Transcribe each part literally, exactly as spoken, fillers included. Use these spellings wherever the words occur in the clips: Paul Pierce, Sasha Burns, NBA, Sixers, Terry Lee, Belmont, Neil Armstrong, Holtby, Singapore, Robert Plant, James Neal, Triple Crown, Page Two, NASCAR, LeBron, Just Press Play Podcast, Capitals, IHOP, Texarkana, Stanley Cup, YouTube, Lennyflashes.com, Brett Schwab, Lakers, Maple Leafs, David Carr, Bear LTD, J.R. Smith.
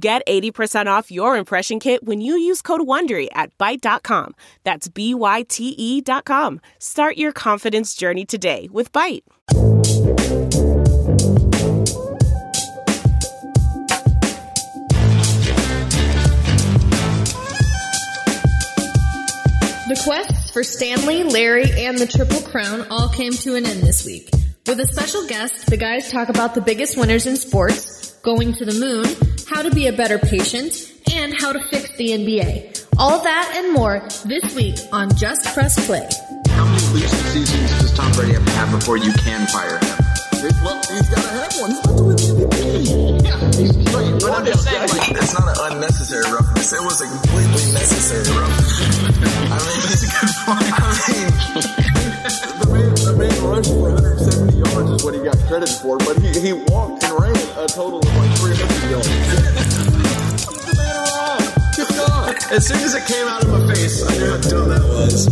Get eighty percent off your impression kit when you use code WONDERY at Byte dot com. That's B Y T E dot com. Start your confidence journey today with Byte. The quests for Stanley, Larry, and the Triple Crown all came to an end this week. With a special guest, the guys talk about the biggest winners in sports, going to the moon, how to be a better patient, and how to fix the N B A. All that and more this week on Just Press Play. How many losing seasons does Tom Brady have to have before you can fire him? Well, he's got to have one. He's about to win the M V P. Yeah, he's, he's like, what I'm saying, like, it's not an unnecessary roughness. It was a completely necessary roughness. I mean, that's a good point. I mean, the man, the man rushed for one hundred seventy yards is what he got credit for, but he, he walked and ran a total of like three hundred yards. What's the matter wrong? Good God. As soon as it came out of my face, I knew how dumb that was.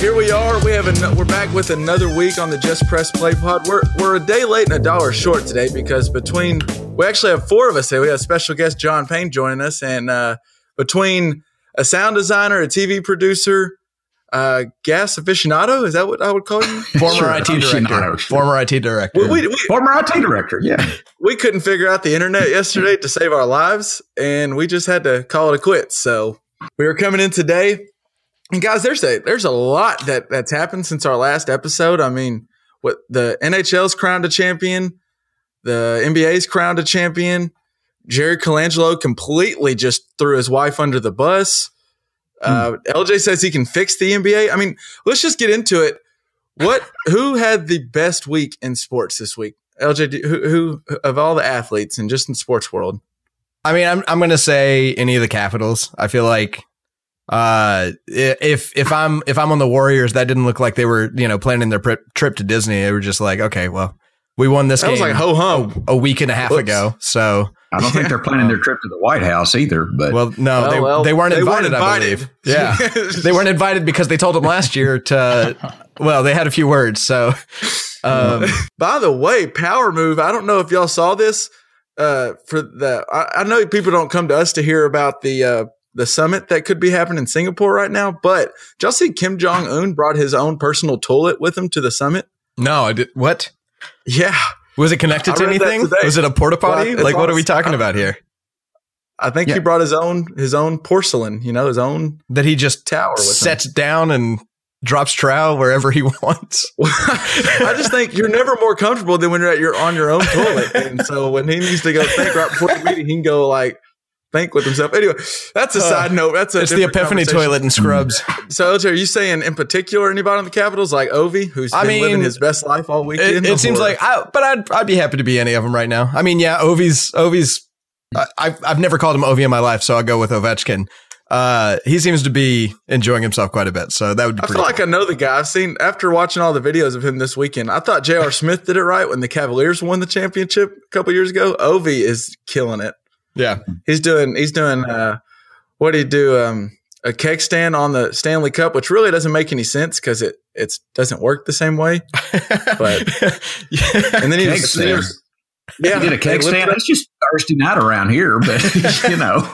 Here we are. We have an, we're back with another week on the Just Press Play Pod. We're we're a day late and a dollar short today because between we actually have four of us here. We have special guest John Payne joining us, and uh, between a sound designer, a T V producer, uh, gas aficionado is that what I would call you? Former sure, I T director. Former I T director. We, we, we, Former I T director. Yeah. We couldn't figure out the internet yesterday to save our lives, and we just had to call it a quits. So we were coming in today. And guys, there's a there's a lot that, that's happened since our last episode. I mean, what the N H L's crowned a champion, the N B A's crowned a champion. Jerry Colangelo completely just threw his wife under the bus. Uh, mm. L J says he can fix the N B A. I mean, let's just get into it. What? Who had the best week in sports this week? L J, who, who of all the athletes and just in sports world? I mean, I'm I'm gonna say any of the Capitals. I feel like. Uh, if, if I'm, if I'm on the Warriors, that didn't look like they were, you know, planning their prep, trip to Disney. They were just like, okay, well, we won this that game was like, ho hum a, a week and a half Oops. ago. So I don't think they're planning their trip to the White House either, but well, no, well, they, well, they weren't they invited, weren't invited. I believe. Yeah. They weren't invited because they told them last year to, well, they had a few words. So, um, by the way, power move. I don't know if y'all saw this, uh, for the, I, I know people don't come to us to hear about the, uh, the summit that could be happening in Singapore right now. But did y'all see Kim Jong-un brought his own personal toilet with him to the summit? No, I did. What? Yeah. Was it connected I to anything? Was it a porta potty? Well, like, what are we talking I, about here? I think yeah. he brought his own, his own porcelain, you know, his own that he just tower with sets him. down and drops trowel wherever he wants. I just think you're never more comfortable than when you're at your, on your own toilet. And so when he needs to go think right before the meeting, he can go like, think with himself. Anyway, that's a uh, side note. That's a it's the epiphany toilet and scrubs. So, L J, are you saying in particular anybody on the Capitals like Ovi, who's I been mean, living his best life all weekend? It, it seems like, I, but I'd I'd be happy to be any of them right now. I mean, yeah, Ovi's Ovi's. I, I've I've never called him Ovi in my life, so I'll go with Ovechkin. Uh, he seems to be enjoying himself quite a bit, so that would. Be I feel cool. like I know the guy. I've seen after watching all the videos of him this weekend. I thought J R Smith did it right when the Cavaliers won the championship a couple years ago. Ovi is killing it. Yeah, he's doing he's doing uh, what do you do? Um, a keg stand on the Stanley Cup, which really doesn't make any sense because it it's doesn't work the same way. But yeah. and then he just, yeah, he did a keg stand. That's just Thursday night around here, but you know,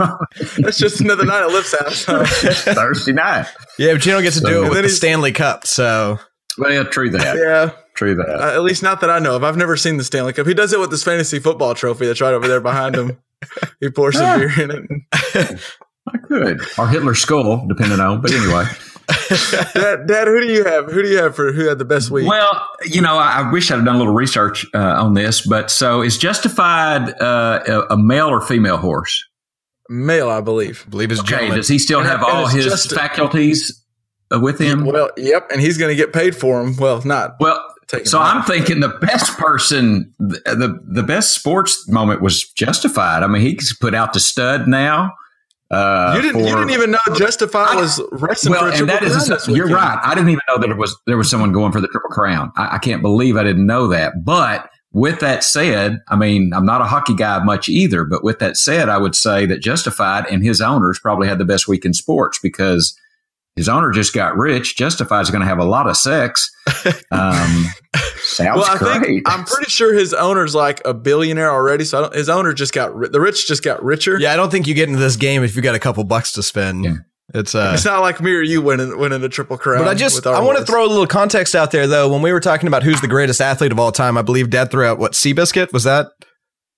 that's just another night at Lips House. So. Thursday night. Yeah, but you don't get to so, do it with the Stanley Cup, so. Well, yeah, true that. Yeah. True that. Uh, at least not that I know of. I've never seen the Stanley Cup. He does it with this fantasy football trophy that's right over there behind him. He pours some ah. beer in it. I could. Or Hitler's skull, depending on. But anyway. Dad, Dad, who do you have? Who do you have for who had the best week? Well, you know, I, I wish I'd done a little research uh, on this. But so is Justified uh, a, a male or female horse? Male, I believe. I believe it's okay, gentleman. Does he still and have and all his justi- faculties? With him, well, yep, and he's going to get paid for him. Well, not well. So I'm thinking the best person, the, the the best sports moment was Justified. I mean, he's put out the stud now. Uh, you didn't. For, you didn't even know Justified was wrestling well, for a and that is a, you're right. I didn't even know that it was there was someone going for the Triple Crown. I, I can't believe I didn't know that. But with that said, I mean, I'm not a hockey guy much either. But with that said, I would say that Justified and his owners probably had the best week in sports because his owner just got rich. Justified's going to have a lot of sex. Um, sounds well, I great. Think, I'm pretty sure his owner's like a billionaire already. So I don't, his owner just got ri- the rich just got richer. Yeah, I don't think you get into this game if you got a couple bucks to spend. Yeah. It's uh, it's not like me or you winning winning the Triple Crown. But I just I want to throw a little context out there though. When we were talking about who's the greatest athlete of all time, I believe Dad threw out what Seabiscuit was that.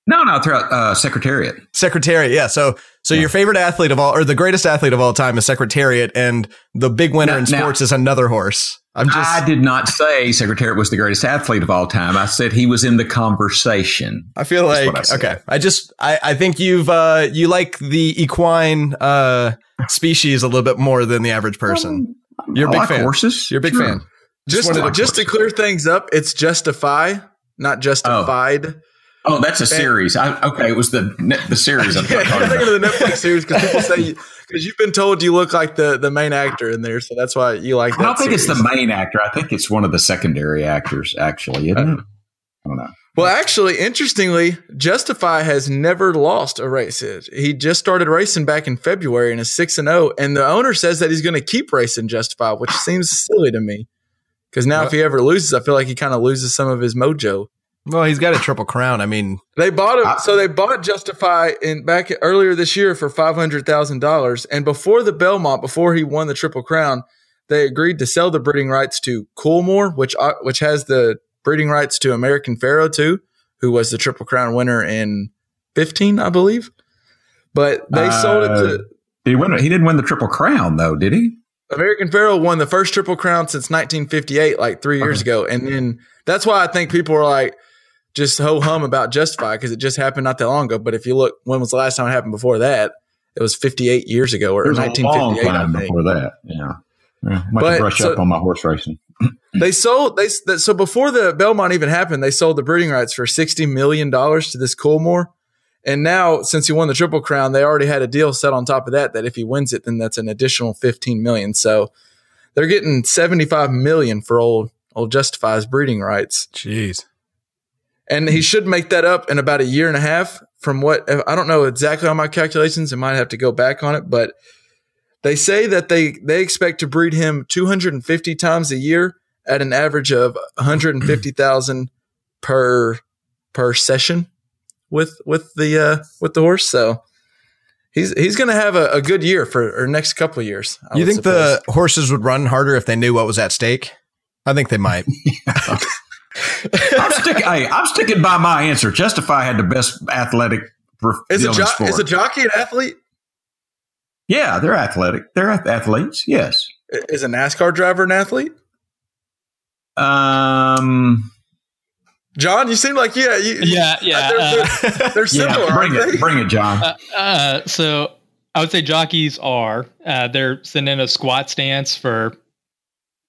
No, no, throughout uh, Secretariat. Secretariat, yeah. So, so yeah. Your favorite athlete of all, or the greatest athlete of all time, is Secretariat, and the big winner now, in sports now, is another horse. I'm just. I did not say Secretariat was the greatest athlete of all time. I said he was in the conversation. I feel like I okay. I just, I, I think you've, uh, you like the equine uh, species a little bit more than the average person. Um, You're a big like fan. Horses. You're a big sure. fan. Just, just, to, like just to clear things up, it's Justify, not Justified. Oh. Oh, that's a series. I, okay, it was the the series. I'm yeah, talking thinking of the Netflix series because people say because you, you've been told you look like the, the main actor in there, so that's why you like. That I don't think series. It's the main actor. I think it's one of the secondary actors, actually. Isn't it? I don't know. Well, actually, interestingly, Justify has never lost a race. He just started racing back in February and is six and zero, and the owner says that he's going to keep racing Justify, which seems silly to me because now if he ever loses, I feel like he kind of loses some of his mojo. Well, he's got a Triple Crown. I mean, they bought him. I, so they bought Justify in back earlier this year for five hundred thousand dollars. And before the Belmont, before he won the Triple Crown, they agreed to sell the breeding rights to Coolmore, which which has the breeding rights to American Pharaoh too, who was the Triple Crown winner in fifteen, I believe. But they uh, sold it to. He won. He didn't win the Triple Crown though, did he? American Pharaoh won the first Triple Crown since nineteen fifty-eight, like three years okay. ago, and then that's why I think people are like. Just ho hum about Justify because it just happened not that long ago. But if you look, when was the last time it happened before that? It was fifty-eight years ago or nineteen fifty-eight. A long time before that, yeah. yeah I might but, brush so, up on my horse racing. they sold they so before the Belmont even happened, they sold the breeding rights for sixty million dollars to this Coolmore, and now since he won the Triple Crown, they already had a deal set on top of that that if he wins it, then that's an additional fifteen million. So they're getting seventy-five million for old old Justify's breeding rights. Jeez. And he should make that up in about a year and a half from what – I don't know exactly on my calculations. I might have to go back on it. But they say that they, they expect to breed him two hundred fifty times a year at an average of one hundred fifty thousand dollars per per session with with the uh, with the horse. So he's he's going to have a, a good year for or next couple of years. I you think suppose. The horses would run harder if they knew what was at stake? I think they might. Yeah. I'm, sticking, hey, I'm sticking by my answer. Justify had the best athletic. Is a, jo- is a jockey an athlete? Yeah, they're athletic. They're athletes. Yes. Is a NASCAR driver an athlete? Um, John, you seem like yeah, you, yeah, yeah. They're, uh, they're, they're similar. Yeah, bring it, bring it, John. Uh, uh, so I would say jockeys are uh, they're sitting in a squat stance for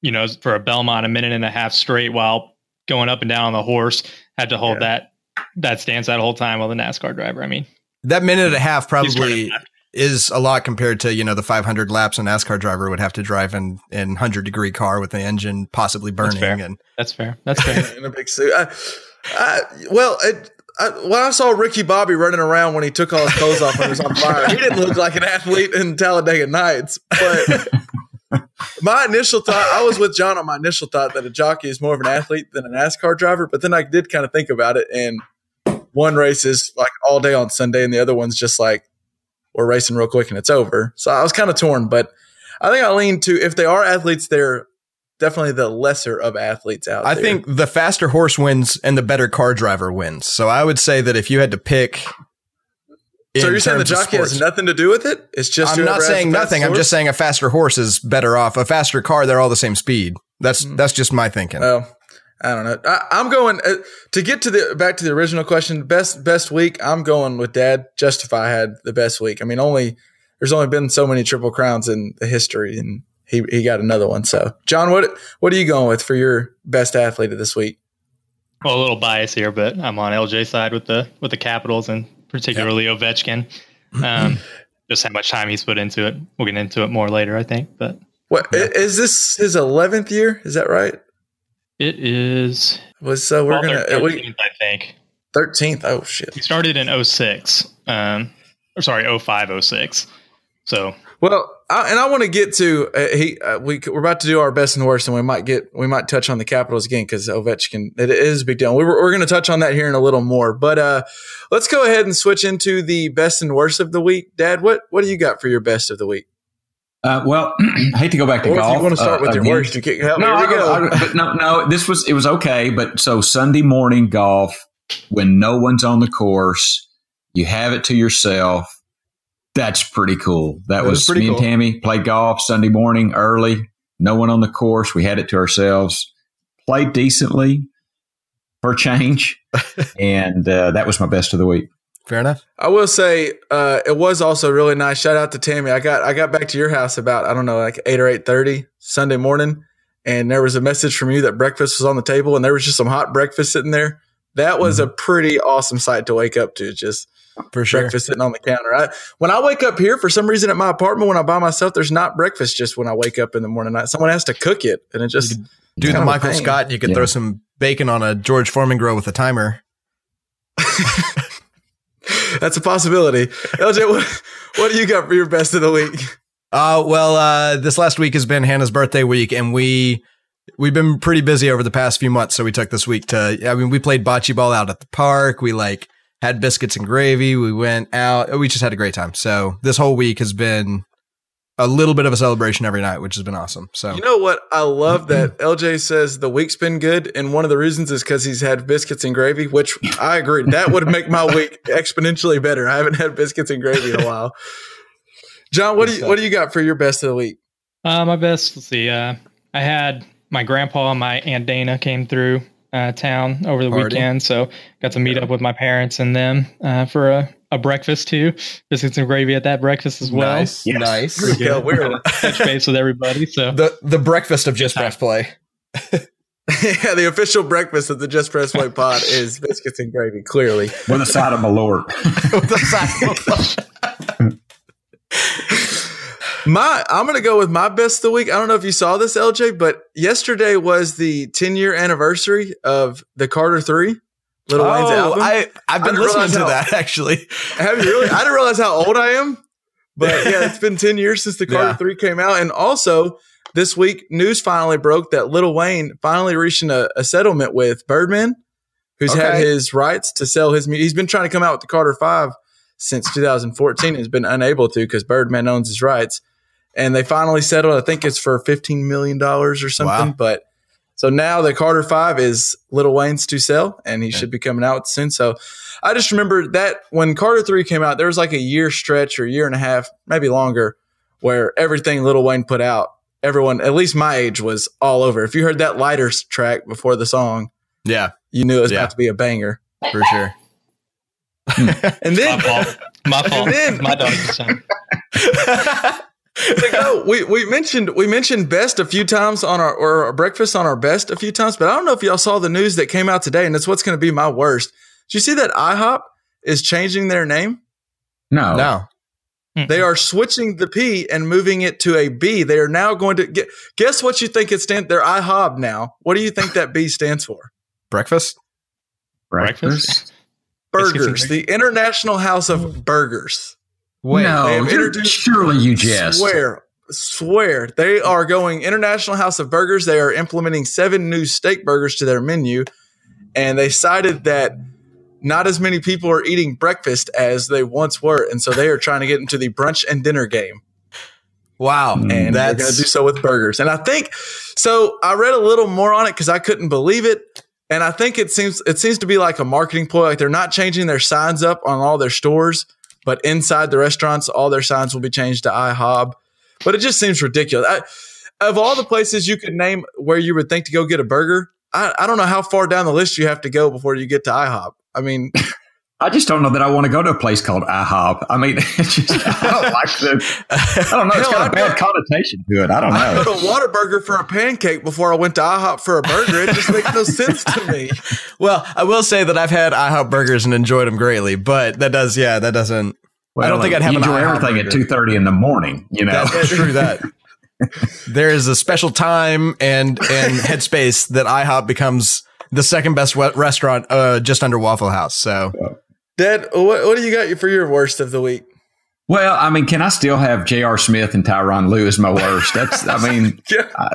you know for a Belmont a minute and a half straight while. Going up and down on the horse, had to hold yeah. that that stance that whole time while the NASCAR driver. I mean, that minute and a half probably is a lot compared to you know the five hundred laps a NASCAR driver would have to drive in in one hundred degree car with the engine possibly burning. That's fair. And that's fair. That's fair. In a big suit. I, I, well, it, I, when I saw Ricky Bobby running around when he took all his clothes off and he was on fire, he didn't look like an athlete in Talladega Nights, but. My initial thought, I was with John on my initial thought that a jockey is more of an athlete than a NASCAR driver, but then I did kind of think about it, and one race is like all day on Sunday, and the other one's just like we're racing real quick and it's over. So I was kind of torn, but I think I lean to if they are athletes, they're definitely the lesser of athletes out I there. I think the faster horse wins and the better car driver wins. So I would say that if you had to pick – So you're saying the jockey has nothing to do with it? It's just I'm not saying nothing. I'm just saying a faster horse is better off. A faster car, they're all the same speed. That's mm. that's just my thinking. Oh, I don't know. I, I'm going uh, to get to the back to the original question. Best best week. I'm going with Dad. Justify had the best week. I mean, only there's only been so many Triple Crowns in the history, and he he got another one. So, John, what what are you going with for your best athlete of this week? Well, a little bias here, but I'm on L J's side with the with the Capitals and particularly yep. Ovechkin. Um, just how much time he's put into it. We'll get into it more later, I think. But what yeah. is this? His eleventh year? Is that right? It is. Was so we're gonna thirteenth, I think. thirteenth. Oh shit. He started in oh six. Um, or sorry, oh five, oh six. So well, I, and I want to get to uh, he. Uh, we we're about to do our best and worst, and we might get we might touch on the Capitals again because Ovechkin it is a big deal. We were, we're going to touch on that here in a little more, but uh, let's go ahead and switch into the best and worst of the week. Dad, what what do you got for your best of the week? Uh, well, I hate to go back to or golf. If you want to start uh, with your worst? You can't help me. No, here we go. I, but no, no. This was it was okay, but so Sunday morning golf when no one's on the course, you have it to yourself. That's pretty cool. That, that was, was pretty me cool. and Tammy played golf Sunday morning early. No one on the course. We had it to ourselves. Played decently for change. and uh, that was my best of the week. Fair enough. I will say uh, it was also really nice. Shout out to Tammy. I got I got back to your house about, I don't know, like eight or eight thirty Sunday morning. And there was a message from you that breakfast was on the table. And there was just some hot breakfast sitting there. That was mm-hmm. a pretty awesome sight to wake up to. Just for sure. Breakfast sitting on the counter. I, when I wake up here, for some reason at my apartment, when I'm by myself, there's not breakfast just when I wake up in the morning. I, someone has to cook it. And it just do the Michael Scott and you can yeah. throw some bacon on a George Foreman grill with a timer. That's a possibility. L J, what, what do you got for your best of the week? Uh, well, uh, this last week has been Hannah's birthday week, and we... We've been pretty busy over the past few months, so we took this week to, I mean, we played bocce ball out at the park. We, like, had biscuits and gravy. We went out. We just had a great time. So this whole week has been a little bit of a celebration every night, which has been awesome. So you know what? I love that L J says the week's been good, and one of the reasons is because he's had biscuits and gravy, which I agree. That would make my week exponentially better. I haven't had biscuits and gravy in a while. John, what do you what do you got for your best of the week? Uh, my best, let's see. Uh, I had... My grandpa and my Aunt Dana came through uh, town over the Party. weekend, so got to meet up with my parents and them uh, for a, a breakfast, too. Biscuits and gravy at that breakfast as well. Nice. Yes. Nice. Yeah, we're touch base with everybody. So the, the breakfast of Just Press Play. Yeah, the official breakfast of the Just Press Play pod is biscuits and gravy, clearly. With a side of Malort. With a side of Malort. My, I'm going to go with my best of the week. I don't know if you saw this, L J, but yesterday was the ten-year anniversary of the Carter Three, Little oh, Wayne's album. I, I've been I listening to how, that, actually. Have you really? I didn't realize how old I am, but yeah, it's been ten years since the Carter yeah. Three came out. And also, this week, news finally broke that Little Wayne finally reached a, a settlement with Birdman, who's okay. had his rights to sell his music. He's been trying to come out with the Carter Five since two thousand fourteen and has been unable to because Birdman owns his rights. And they finally settled. I think it's for fifteen million dollars or something. Wow. But so now the Carter Five is Lil Wayne's to sell, and he okay. should be coming out soon. So I just remember that when Carter Three came out, there was like a year stretch or a year and a half, maybe longer, where everything Lil Wayne put out, everyone, at least my age, was all over. If you heard that Lighter track before the song, yeah, you knew it was yeah. about to be a banger for sure. And then my fault, my fault, then, my daughter's son. Like, oh, we, we mentioned we mentioned best a few times on our or our breakfast on our best a few times, but I don't know if y'all saw the news that came out today, and that's what's going to be my worst. Did you see that IHOP is changing their name? No, no, Mm-mm. They are switching the P and moving it to a B. They are now going to get, guess what you think it stands. They're IHOB now. What do you think that B stands for? Breakfast, breakfast, burgers. The International House of Burgers. Wait, no, surely you jest. Swear, swear. They are going International House of Burgers. They are implementing seven new steak burgers to their menu. And they cited that not as many people are eating breakfast as they once were. And so they are trying to get into the brunch and dinner game. Wow. Mm, and that's, they're going to do so with burgers. And I think, so I read a little more on it because I couldn't believe it. And I think it seems, it seems to be like a marketing ploy. Like they're not changing their signs up on all their stores. But inside the restaurants, all their signs will be changed to IHOB. But it just seems ridiculous. I, of all the places you could name where you would think to go get a burger, I, I don't know how far down the list you have to go before you get to IHOB. I mean, I just don't know that I want to go to a place called IHOP. I mean, it's just, I don't like them. I don't know. It's Hell, got a I'd bad go, connotation to it. I don't I'd know. I go to Whataburger for a pancake before I went to IHOP for a burger. It just makes no sense to me. Well, I will say that I've had IHOP burgers and enjoyed them greatly, but that does, yeah, that doesn't. Well, I don't like, think I'd have an enjoy IHOP everything burger. At two thirty in the morning. You know, that's true. That there is a special time and and headspace that IHOP becomes the second best restaurant, uh, just under Waffle House. So. Yeah. Dad, what, what do you got for your worst of the week? Well, I mean, can I still have J R. Smith and Tyronn Lue as my worst? That's, I mean, yeah. I,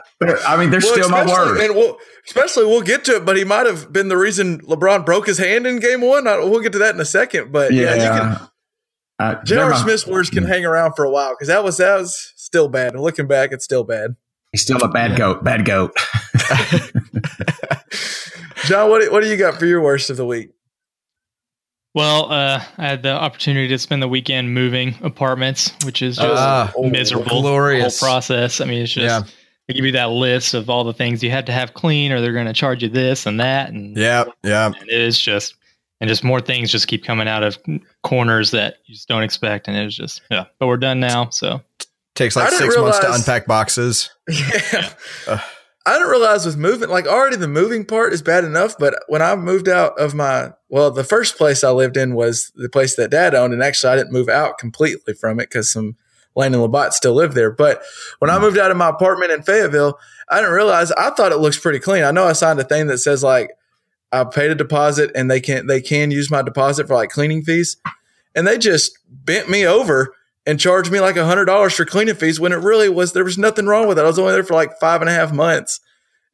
I mean, they're well, still my worst. And we'll, especially, we'll get to it, but he might have been the reason LeBron broke his hand in game one. I, we'll get to that in a second, but yeah, yeah you can. Uh, J R. Smith's worst can hang around for a while because that was that was still bad. And looking back, it's still bad. He's still a bad yeah. goat. Bad goat. John, what what do you got for your worst of the week? Well, uh, I had the opportunity to spend the weekend moving apartments, which is just uh, miserable. Glorious. The whole process. I mean, it's just, yeah. they give you that list of all the things you had to have clean or they're going to charge you this and that. And yeah, yeah. And it is just, and just more things just keep coming out of corners that you just don't expect. And it was just, yeah, but we're done now. So takes like six realize, months to unpack boxes. Yeah. uh. I didn't realize with moving, like already the moving part is bad enough, but when I moved out of my, well, the first place I lived in was the place that Dad owned, and actually I didn't move out completely from it because some Landon Labatt still lived there. But when I moved out of my apartment in Fayetteville, I didn't realize, I thought it looks pretty clean. I know I signed a thing that says like, I paid a deposit and they can, they can use my deposit for like cleaning fees. And they just bent me over and charged me like one hundred dollars for cleaning fees when it really was, there was nothing wrong with it. I was only there for like five and a half months.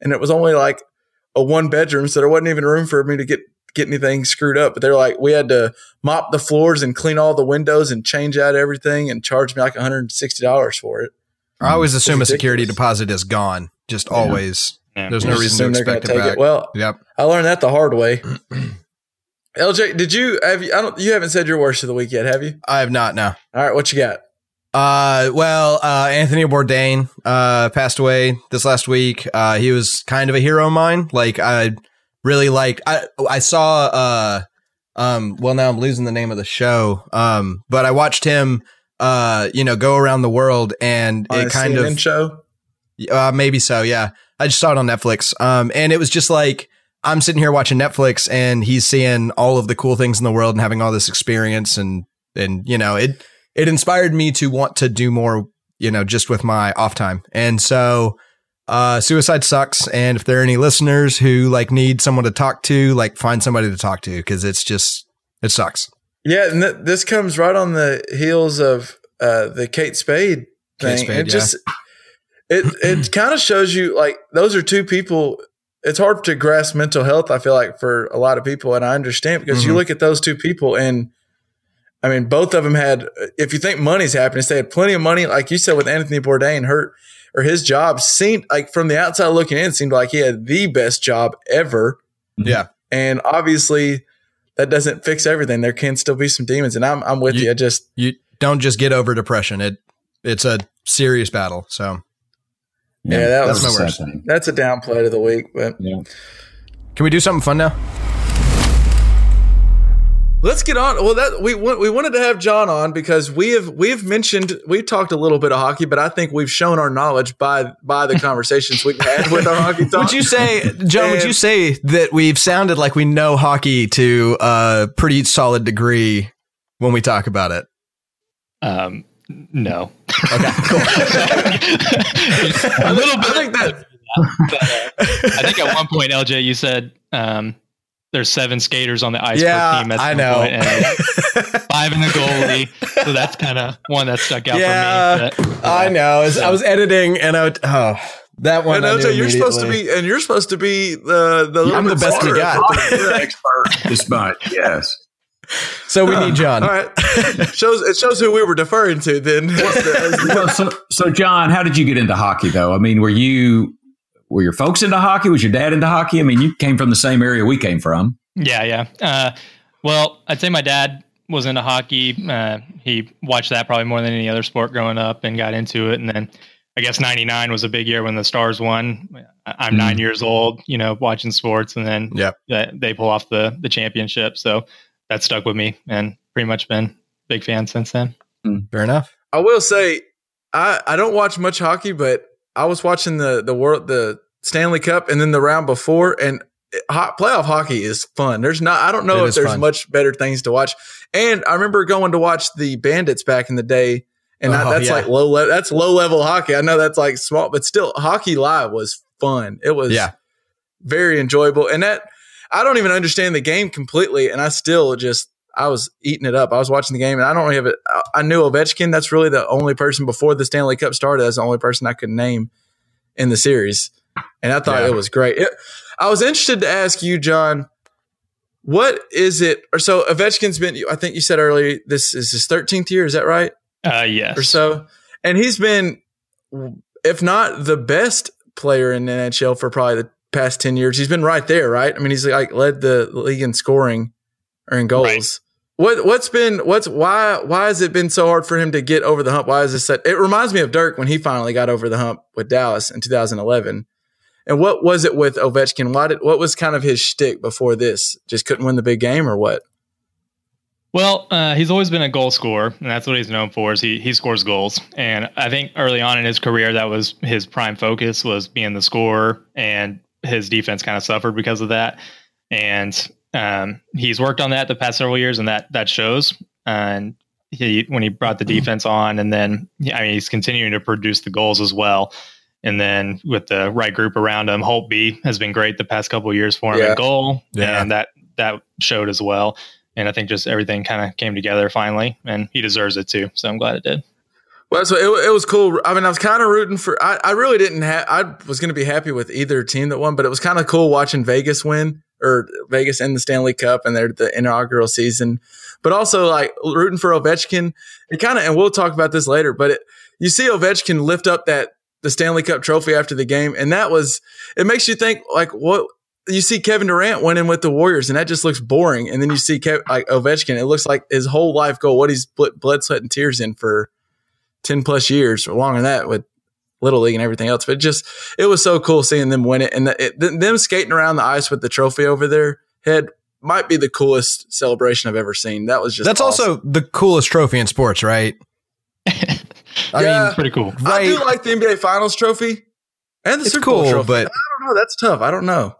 And it was only like a one bedroom. So there wasn't even room for me to get, get anything screwed up. But they're like, we had to mop the floors and clean all the windows and change out everything and charge me like one hundred sixty dollars for it. I always assume a security deposit is gone. Just yeah. always. Yeah. There's no reason to expect it back. It. Well, yep. I learned that the hard way. L J, did you have you, I don't you haven't said your worst of the week yet, have you? I have not, no. All right, what you got? Uh well, uh Anthony Bourdain uh passed away this last week. Uh he was kind of a hero of mine. Like I really liked I I saw uh um well now I'm losing the name of the show. Um but I watched him uh you know go around the world and on it a kind C N N of show? Uh maybe so, yeah. I just saw it on Netflix. Um and it was just like I'm sitting here watching Netflix and he's seeing all of the cool things in the world and having all this experience. And, and, you know, it, it inspired me to want to do more, you know, just with my off time. And so, uh, suicide sucks. And if there are any listeners who like need someone to talk to, like find somebody to talk to, cause it's just, it sucks. Yeah. And th- this comes right on the heels of, uh, the Kate Spade thing. Kate Spade, it yeah. just, it, it kind of shows you like, those are two people. It's hard to grasp mental health, I feel like, for a lot of people. And I understand because mm-hmm. you look at those two people and, I mean, both of them had, if you think money's happiness, they had plenty of money. Like you said with Anthony Bourdain, her or his job seemed like from the outside looking in, seemed like he had the best job ever. Yeah. And obviously that doesn't fix everything. There can still be some demons. And I'm I'm with you. you. I just you don't just get over depression. It It's a serious battle. So. Yeah, yeah, that was my worst. That's a downplay of the week, but yeah. Can we do something fun now? Let's get on. Well, that we we wanted to have John on because we have we've mentioned we talked a little bit of hockey, but I think we've shown our knowledge by by the conversations we've had with our hockey talk. Would you say, John? And, would you say that we've sounded like we know hockey to a pretty solid degree when we talk about it? Um. No. Okay. Cool. A little bit like that. But, uh, I think at one point, L J, you said um, there's seven skaters on the ice yeah, per team. At I know. Point, and five in the goalie. So that's kind of one that stuck out yeah, for me. But, yeah. I know. So. I was editing and I would, oh, that one. And I L J, you're supposed to be, and you're supposed to be the the. I'm the best we got. The expert. This month, yes. So we uh, need John. All right. shows It shows who we were deferring to then. well, so, so, John, how did you get into hockey, though? I mean, were you were your folks into hockey? Was your dad into hockey? I mean, you came from the same area we came from. Yeah, yeah. Uh, well, I'd say my dad was into hockey. Uh, he watched that probably more than any other sport growing up and got into it. And then I guess ninety-nine was a big year when the Stars won. I'm mm. nine years old, you know, watching sports. And then yep. uh, they pull off the, the championship. So. that stuck with me, and pretty much been big fan since then. Fair enough. I will say, I, I don't watch much hockey, but I was watching the the world the Stanley Cup and then the round before, and hot playoff hockey is fun. There's not I don't know it if there's fun. much better things to watch. And I remember going to watch the Bandits back in the day, and oh, I, that's yeah. like low level that's low level hockey. I know that's like small, but still, Hockey Live was fun. It was yeah. very enjoyable, and that I don't even understand the game completely, and I still just. I was eating it up. I was watching the game, and I don't really have it. I knew Ovechkin. That's really the only person before the Stanley Cup started. That's the only person I could name in the series, and I thought yeah. it was great. It, I was interested to ask you, John, what is it? Or so Ovechkin's been. I think you said earlier this is his thirteenth year. Is that right? Uh, yes. Or so, and he's been, if not the best player in the N H L for probably the past ten years. He's been right there, right? I mean, he's like led the league in scoring. Or in goals. Right. What what's been what's why why has it been so hard for him to get over the hump? Why is this set? It reminds me of Dirk when he finally got over the hump with Dallas in two thousand eleven. And what was it with Ovechkin? Why did what was kind of his shtick before this? Just couldn't win the big game or what? Well, uh, he's always been a goal scorer, and that's what he's known for. Is he he scores goals, and I think early on in his career that was his prime focus, was being the scorer, and his defense kind of suffered because of that, and. Um, he's worked on that the past several years, and that, that shows. And he, when he brought the defense on, and then, I mean, he's continuing to produce the goals as well. And then with the right group around him, Holtby has been great the past couple of years for him yeah. in goal. Yeah. And that, that showed as well. And I think just everything kind of came together finally, and he deserves it too. So I'm glad it did. Well, so it, it was cool. I mean, I was kind of rooting for, I, I really didn't have, I was going to be happy with either team that won, but it was kind of cool watching Vegas win. Or Vegas in the Stanley Cup, and they're the inaugural season, but also like rooting for Ovechkin. It kind of, and we'll talk about this later, but it, you see Ovechkin lift up that the Stanley Cup trophy after the game, and that was, it makes you think like what you see Kevin Durant winning with the Warriors, and that just looks boring. And then you see Kev, like Ovechkin, it looks like his whole life goal, what he's blood, sweat, and tears in for ten plus years or longer than that with Little League and everything else, but just it was so cool seeing them win it, and the, it, them skating around the ice with the trophy over their head might be the coolest celebration I've ever seen. That was just that's awesome. Also the coolest trophy in sports, right? I yeah, mean, pretty cool. Right? I do like the N B A Finals trophy and the it's Super Bowl cool, trophy, but I don't know. That's tough. I don't know.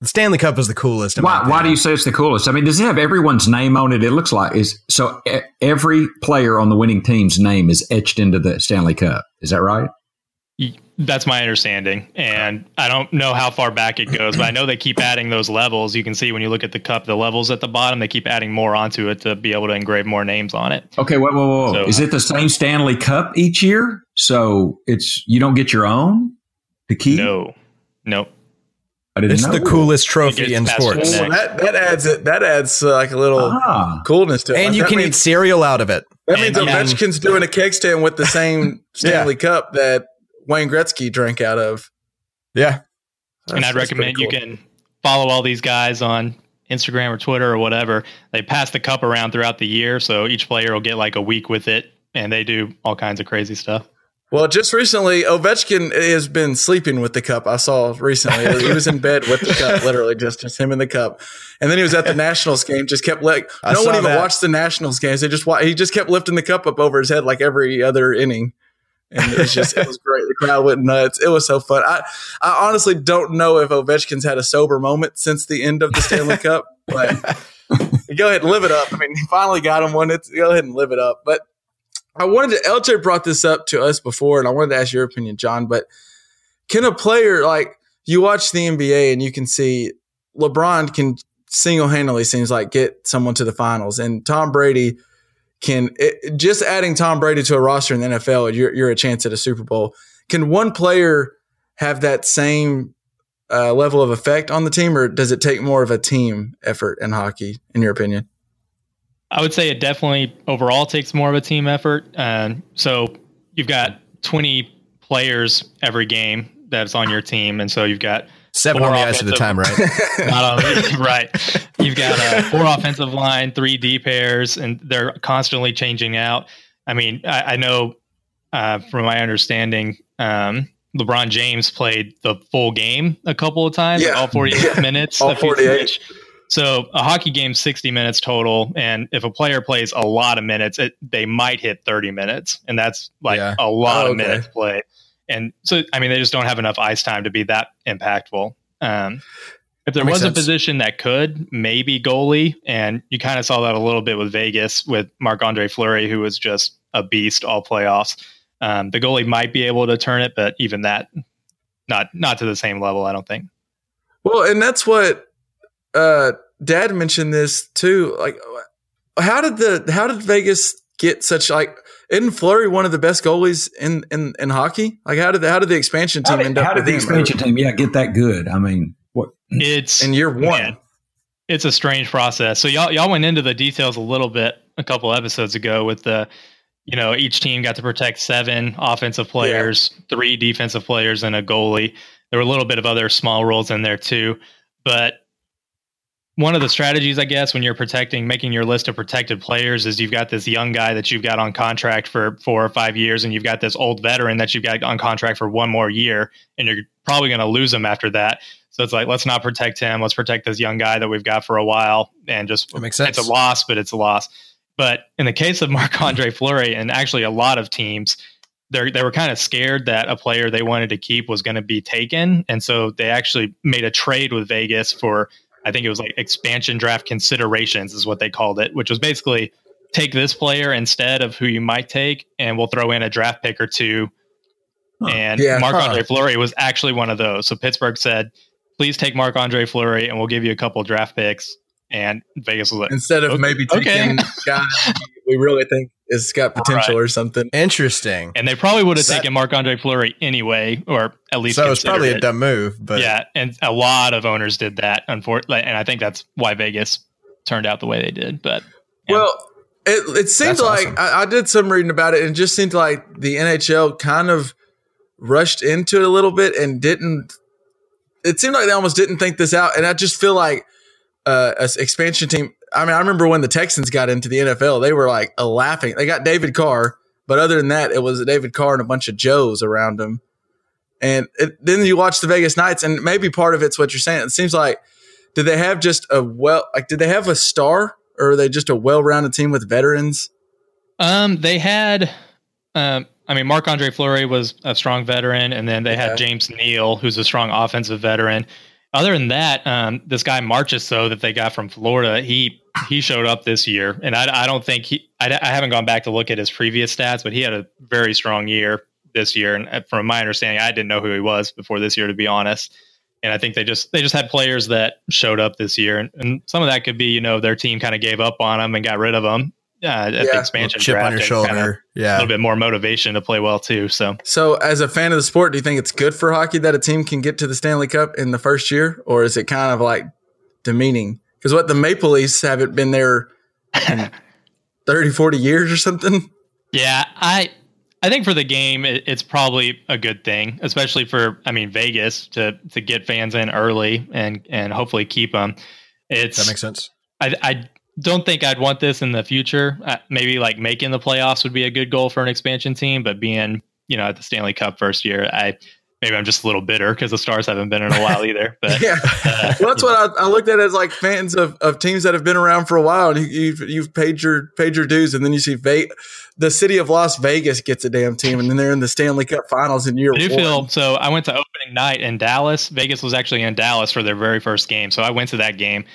The Stanley Cup is the coolest. Why? Why do you say it's the coolest? I mean, does it have everyone's name on it? It looks like is so every player on the winning team's name is etched into the Stanley Cup. Is that right? That's my understanding, and I don't know how far back it goes, but I know they keep adding those levels. You can see when you look at the cup, the levels at the bottom, they keep adding more onto it to be able to engrave more names on it. Okay, whoa, whoa, whoa. So, is it the same Stanley Cup each year? So it's you don't get your own to keep? No, no. I didn't it's know. The coolest trophy in sports. Oh, that, that adds it. That adds uh, like a little ah. coolness to it. And like, you can means, eat cereal out of it. That means and, Ovechkin's yeah. doing a keg stand with the same Stanley yeah. Cup that Wayne Gretzky drank out of. Yeah. That's, and I'd recommend cool. you can follow all these guys on Instagram or Twitter or whatever. They pass the cup around throughout the year, so each player will get like a week with it, and they do all kinds of crazy stuff. Well, just recently, Ovechkin has been sleeping with the cup. I saw recently. He was in bed with the cup, literally, just, just him in the cup. And then he was at the Nationals game, just kept like – no one even that. watched the Nationals games. They just He just kept lifting the cup up over his head like every other inning. And it was just, it was great. The crowd went nuts. It was so fun. I, I honestly don't know if Ovechkin's had a sober moment since the end of the Stanley Cup. But go ahead and live it up. I mean, he finally got him one. It's, go ahead and live it up. But I wanted to, L J brought this up to us before, and I wanted to ask your opinion, John. But can a player, like, you watch the N B A and you can see LeBron can single-handedly, seems like, get someone to the finals. And Tom Brady – Can it, just adding Tom Brady to a roster in the N F L, you're, you're a chance at a Super Bowl. Can one player have that same uh, level of effect on the team, or does it take more of a team effort in hockey, in your opinion? I would say it definitely overall takes more of a team effort. Um, so you've got twenty players every game that's on your team, and so you've got Seven four on the ice at the time, right? Not on, right. You've got uh, four offensive line, three D pairs, and they're constantly changing out. I mean, I, I know uh, from my understanding, um, LeBron James played the full game a couple of times, yeah. like all forty-eight minutes. all forty-eight. Each, So a hockey game, sixty minutes total. And if a player plays a lot of minutes, it, they might hit thirty minutes. And that's like yeah. a lot oh, of okay. minutes played. And so, I mean, they just don't have enough ice time to be that impactful. Um, if there was sense. a position that could, maybe goalie. And you kind of saw that a little bit with Vegas with Marc-Andre Fleury, who was just a beast all playoffs. Um, the goalie might be able to turn it, but even that, not not to the same level, I don't think. Well, and that's what uh, Dad mentioned this too. Like, how did the how did Vegas get such like? Isn't Fleury one of the best goalies in in, in hockey? Like, how did the, how did the expansion team did, end up? How did the expansion team? Yeah, get that good. I mean, what it's in year one. Man, it's a strange process. So y'all y'all went into the details a little bit a couple episodes ago with the. You know, each team got to protect seven offensive players, yeah. three defensive players, and a goalie. There were a little bit of other small rules in there too. But one of the strategies, I guess, when you're protecting, making your list of protected players is you've got this young guy that you've got on contract for four or five years, and you've got this old veteran that you've got on contract for one more year, and you're probably going to lose him after that. So it's like, let's not protect him. Let's protect this young guy that we've got for a while. And just, that makes sense. It's a loss, but it's a loss. But in the case of Marc-Andre Fleury, and actually a lot of teams, they they were kind of scared that a player they wanted to keep was going to be taken. And so they actually made a trade with Vegas for, I think it was like expansion draft considerations is what they called it, which was basically take this player instead of who you might take, and we'll throw in a draft pick or two. Huh. And yeah, Marc-Andre huh. Fleury was actually one of those. So Pittsburgh said, please take Marc-Andre Fleury, and we'll give you a couple draft picks. And Vegas was like, instead of okay, maybe taking okay. guys we really think it's got potential right. or something. Interesting. And they probably would have that, taken Marc-Andre Fleury anyway, or at least so it's probably it. a dumb move. But yeah, and a lot of owners did that, unfortunately, and I think that's why Vegas turned out the way they did. But yeah. well, it it seemed that's like awesome. I, I did some reading about it, and it just seemed like the N H L kind of rushed into it a little bit and didn't. It seemed like they almost didn't think this out, and I just feel like. Uh, an expansion team. I mean, I remember when the Texans got into the N F L, they were like a laughing. They got David Carr, but other than that, it was David Carr and a bunch of Joes around him. And it, then you watch the Vegas Knights, and maybe part of it's what you're saying. It seems like, did they have just a well, like, did they have a star, or are they just a well-rounded team with veterans? Um, they had, um, I mean, Marc-Andre Fleury was a strong veteran, and then they okay. had James Neal, who's a strong offensive veteran. Other than that, um, this guy Marchessault that they got from Florida, he he showed up this year, and I, I don't think he. I, I haven't gone back to look at his previous stats, but he had a very strong year this year. And from my understanding, I didn't know who he was before this year, to be honest. And I think they just they just had players that showed up this year, and, and some of that could be, you know, their team kind of gave up on them and got rid of them. Uh, at yeah, the expansion chip draft on your shoulder. Kinda, yeah, a little bit more motivation to play well too. So, so as a fan of the sport, do you think it's good for hockey that a team can get to the Stanley Cup in the first year, or is it kind of like demeaning? Because what the Maple Leafs haven't been there in thirty, forty years or something. Yeah, I, I think for the game, it, it's probably a good thing, especially for I mean Vegas to to get fans in early and and hopefully keep them. It's that makes sense. I. I Don't think I'd want this in the future. Uh, maybe like making the playoffs would be a good goal for an expansion team, but being, you know, at the Stanley Cup first year, I maybe I'm just a little bitter because the Stars haven't been in a while either. But yeah, uh, well, that's what I, I looked at as like fans of, of teams that have been around for a while, and you, you've you've paid your paid your dues, and then you see Ve- the city of Las Vegas gets a damn team, and then they're in the Stanley Cup Finals in year I do one. Feel, so I went to opening night in Dallas. Vegas was actually in Dallas for their very first game, so I went to that game.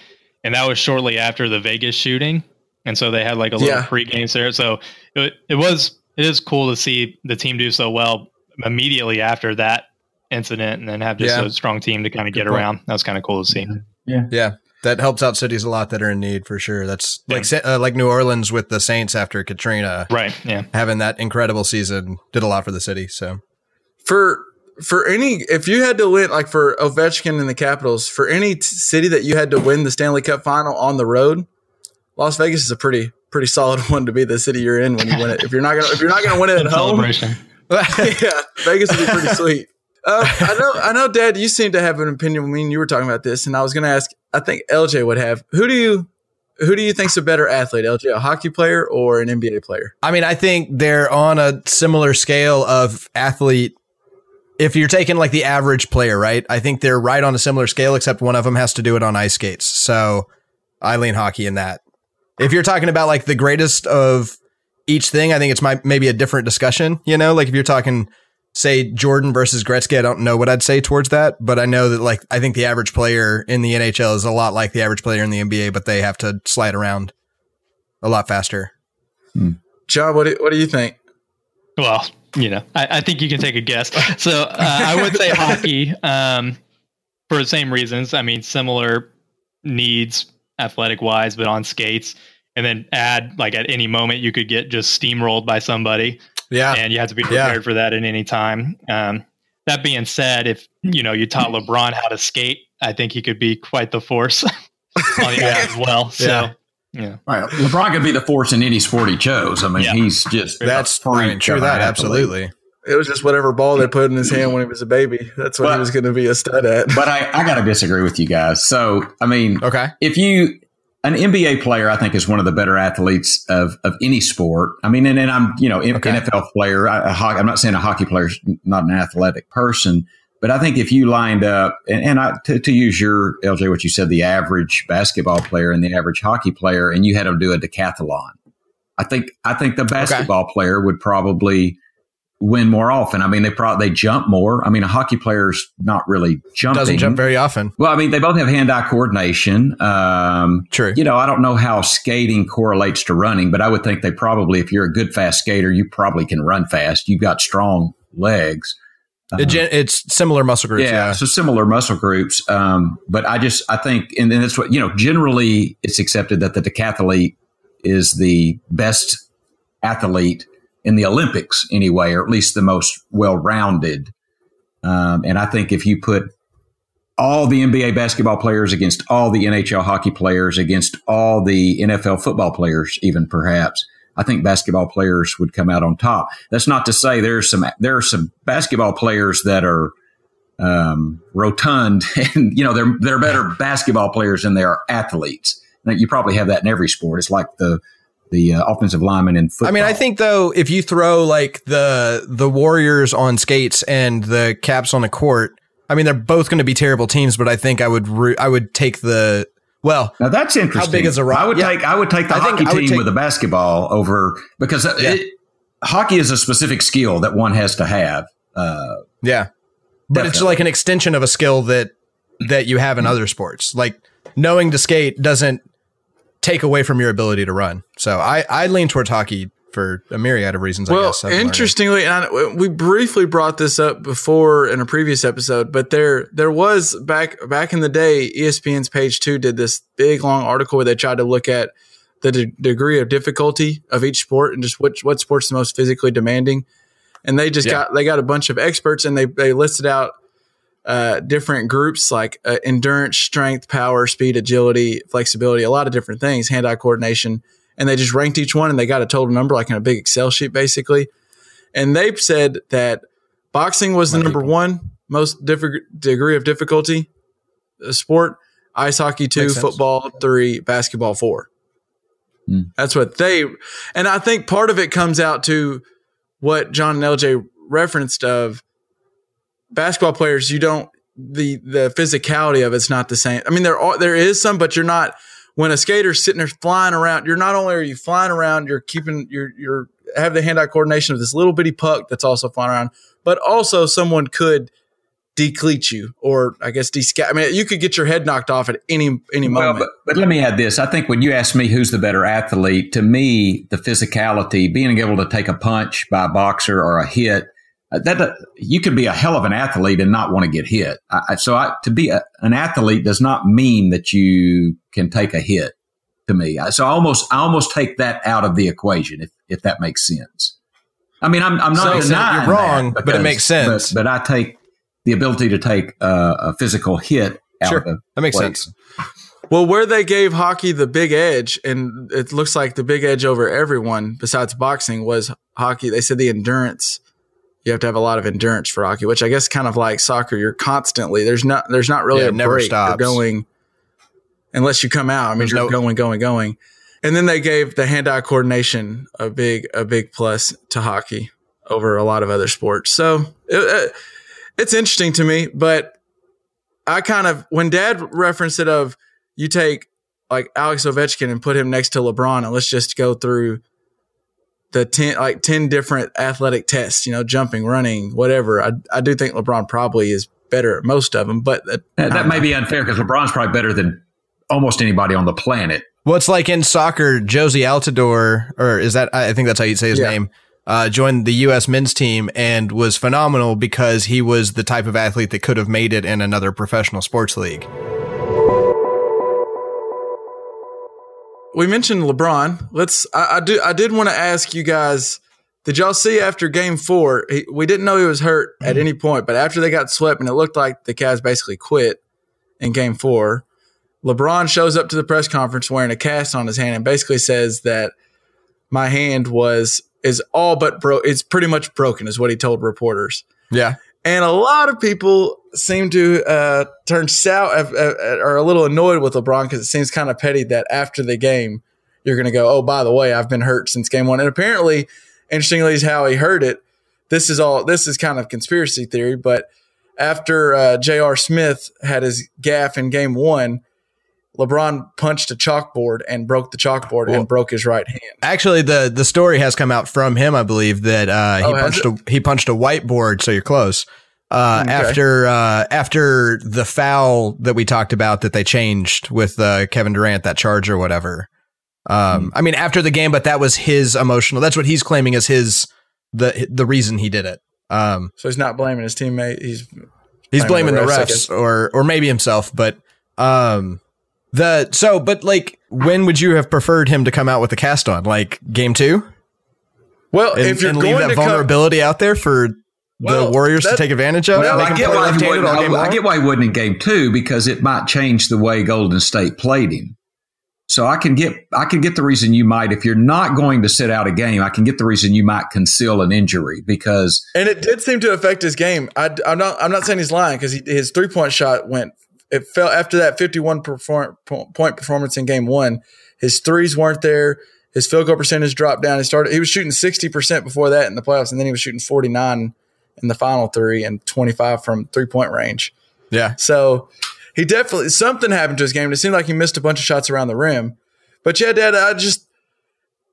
And that was shortly after the Vegas shooting. And so they had like a little yeah. pregame there. So it, it was, it is cool to see the team do so well immediately after that incident and then have just yeah. a strong team to kind of Good get point. around. That was kind of cool to see. Yeah. Yeah. That helps out cities a lot that are in need for sure. That's yeah. like, uh, like New Orleans with the Saints after Katrina. Right. Yeah. Having that incredible season did a lot for the city. So for, For any, if you had to win, like for Ovechkin and the Capitals, for any t- city that you had to win the Stanley Cup final on the road, Las Vegas is a pretty, pretty solid one to be the city you're in when you win it. If you're not gonna, if you're not gonna win it at home, yeah, Vegas would be pretty sweet. Uh, I know, I know, Dad, you seem to have an opinion. I mean, you were talking about this, and I was going to ask. I think L J would have. Who do you? Who do you think's a better athlete, L J, a hockey player or an N B A player? I mean, I think they're on a similar scale of athlete. If you're taking like the average player, right? I think they're right on a similar scale, except one of them has to do it on ice skates. So Eileen Hockey in that. If you're talking about like the greatest of each thing, I think it's my, maybe a different discussion, you know, like if you're talking, say, Jordan versus Gretzky, I don't know what I'd say towards that, but I know that like I think the average player in the N H L is a lot like the average player in the N B A, but they have to slide around a lot faster. Hmm. John, what do, what do you think? Well, you know, I, I think you can take a guess. So uh, I would say hockey um, for the same reasons. I mean, similar needs athletic wise, but on skates. And then add, like, at any moment you could get just steamrolled by somebody. Yeah. And you have to be prepared yeah. for that at any time. Um, that being said, if, you know, you taught LeBron how to skate, I think he could be quite the force on the yeah. ice as well. So, yeah. yeah. All right. LeBron could be the force in any sport he chose. I mean, yeah. he's just. That's I mean, true. That. Absolutely. absolutely. It was just whatever ball they put in his hand when he was a baby. That's what but, he was going to be a stud at. But I, I got to disagree with you guys. So, I mean, okay. if you. An N B A player, I think, is one of the better athletes of, of any sport. I mean, and, and I'm, you know, okay. N F L player. I, a hockey, I'm not saying a hockey player is not an athletic person, but I think if you lined up, and, and I, to, to use your, L J, what you said, the average basketball player and the average hockey player, and you had them do a decathlon, I think I think the basketball okay. player would probably win more often. I mean, they probably they jump more. I mean, a hockey player's not really jumping. Doesn't jump very often. Well, I mean, they both have hand-eye coordination. Um, True. You know, I don't know how skating correlates to running, but I would think they probably, if you're a good fast skater, you probably can run fast. You've got strong legs. Uh, it's similar muscle groups. Yeah, yeah. so similar muscle groups. Um, but I just, I think, and then that's what, you know, generally it's accepted that the decathlete is the best athlete in the Olympics anyway, or at least the most well-rounded. Um, and I think if you put all the N B A basketball players against all the N H L hockey players, against all the N F L football players, even perhaps, I think basketball players would come out on top. That's not to say there's some, there are some basketball players that are um, rotund and, you know, they're, they're better basketball players than they are athletes. Now, you probably have that in every sport. It's like the, the uh, offensive lineman in football. I mean, I think, though, if you throw, like, the the Warriors on skates and the Caps on a court, I mean, they're both going to be terrible teams, but I think I would re- I would take the – well, now that's interesting. How big is a rock? I would, yeah. take, I would take the I hockey team take, with a basketball over – because yeah. it, hockey is a specific skill that one has to have. Uh, yeah. But definitely. It's like an extension of a skill that that you have in mm-hmm. other sports. Like, knowing to skate doesn't – take away from your ability to run. So I, I lean towards hockey for a myriad of reasons. Well, I guess. Well, interestingly, and I, we briefly brought this up before in a previous episode, but there there was back back in the day, E S P N's Page Two did this big long article where they tried to look at the de- degree of difficulty of each sport and just which what sport's the most physically demanding. And they just yeah. got they got a bunch of experts and they they listed out Uh, different groups like uh, endurance, strength, power, speed, agility, flexibility, a lot of different things, hand-eye coordination. And they just ranked each one and they got a total number like in a big Excel sheet basically. And they said that boxing was the number one most diff- degree of difficulty uh, sport, ice hockey two, football three, basketball four. Mm. That's what they – and I think part of it comes out to what John and L J referenced of basketball players, you don't the the physicality of it's not the same. I mean, there are there is some, but you're not when a skater's sitting there flying around. You're not only are you flying around, you're keeping you're you're have the hand eye coordination of this little bitty puck that's also flying around, but also someone could decleat you or I guess desca. I mean, you could get your head knocked off at any any moment. Well, but, but let me add this: I think when you ask me who's the better athlete, to me the physicality, being able to take a punch by a boxer or a hit. That uh, you could be a hell of an athlete and not want to get hit. I, so I, to be a, an athlete does not mean that you can take a hit. To me, I, so I almost I almost take that out of the equation, if if that makes sense. I mean, I'm I'm not so, denying so you're wrong, that because, but it makes sense. But, but I take the ability to take uh, a physical hit out sure, of the that makes place. Sense. Well, where they gave hockey the big edge, and it looks like the big edge over everyone besides boxing was hockey. They said the endurance. You have to have a lot of endurance for hockey, which I guess kind of like soccer. You're constantly there's not there's not really yeah, a never break. Stops. You're going unless you come out. I mean, there's you're no- going, going, going. And then they gave the hand-eye coordination a big a big plus to hockey over a lot of other sports. So it, it's interesting to me, but I kind of when Dad referenced it of you take like Alex Ovechkin and put him next to LeBron, and let's just go through the ten like ten different athletic tests, you know, jumping, running, whatever. I I do think LeBron probably is better at most of them, but that, that, that may be unfair because LeBron's probably better than almost anybody on the planet. Well, it's like in soccer, Josie Altidore, or is that, I think that's how you'd say his yeah. name, uh, joined the U S men's team and was phenomenal because he was the type of athlete that could have made it in another professional sports league. We mentioned LeBron. Let's, I, I do, I did want to ask you guys, did y'all see after game four, he, we didn't know he was hurt at any point, but after they got swept and it looked like the Cavs basically quit in game four, LeBron shows up to the press conference wearing a cast on his hand and basically says that my hand was is all but broke. It's pretty much broken is what he told reporters. Yeah. And a lot of people seem to uh, turn south or are a little annoyed with LeBron because it seems kind of petty that after the game, you're going to go, oh, by the way, I've been hurt since game one. And apparently, interestingly, is how he heard it. This is all. This is kind of conspiracy theory, but after uh, J R. Smith had his gaffe in game one, LeBron punched a chalkboard and broke the chalkboard cool. and broke his right hand. Actually, the, the story has come out from him, I believe, that uh, he oh, punched a, he punched a whiteboard. So you're close. Uh, okay. After uh, after the foul that we talked about that they changed with uh, Kevin Durant, that charge or whatever. Um, mm-hmm. I mean, after the game, but that was his emotional. That's what he's claiming as his the the reason he did it. Um, so he's not blaming his teammate. He's he's blaming, blaming the refs, the refs or or maybe himself, but. Um, The so, but like, when would you have preferred him to come out with the cast on? Like game two? Well, and, if you're and going leave that to vulnerability come, out there for well, the Warriors that, to take advantage of. Well, I, get why he wouldn't, I, I get why he wouldn't in game two because it might change the way Golden State played him. So I can get I can get the reason you might, if you're not going to sit out a game, I can get the reason you might conceal an injury because. And it did seem to affect his game. I, I'm not I'm not saying he's lying because he, his three point shot went. It fell after that fifty-one perform, point performance in game one. His threes weren't there. His field goal percentage dropped down. He started. He was shooting sixty percent before that in the playoffs, and then he was shooting forty-nine in the final three and twenty-five from three-point range. Yeah. So he definitely something happened to his game. It seemed like he missed a bunch of shots around the rim. But yeah, Dad, I just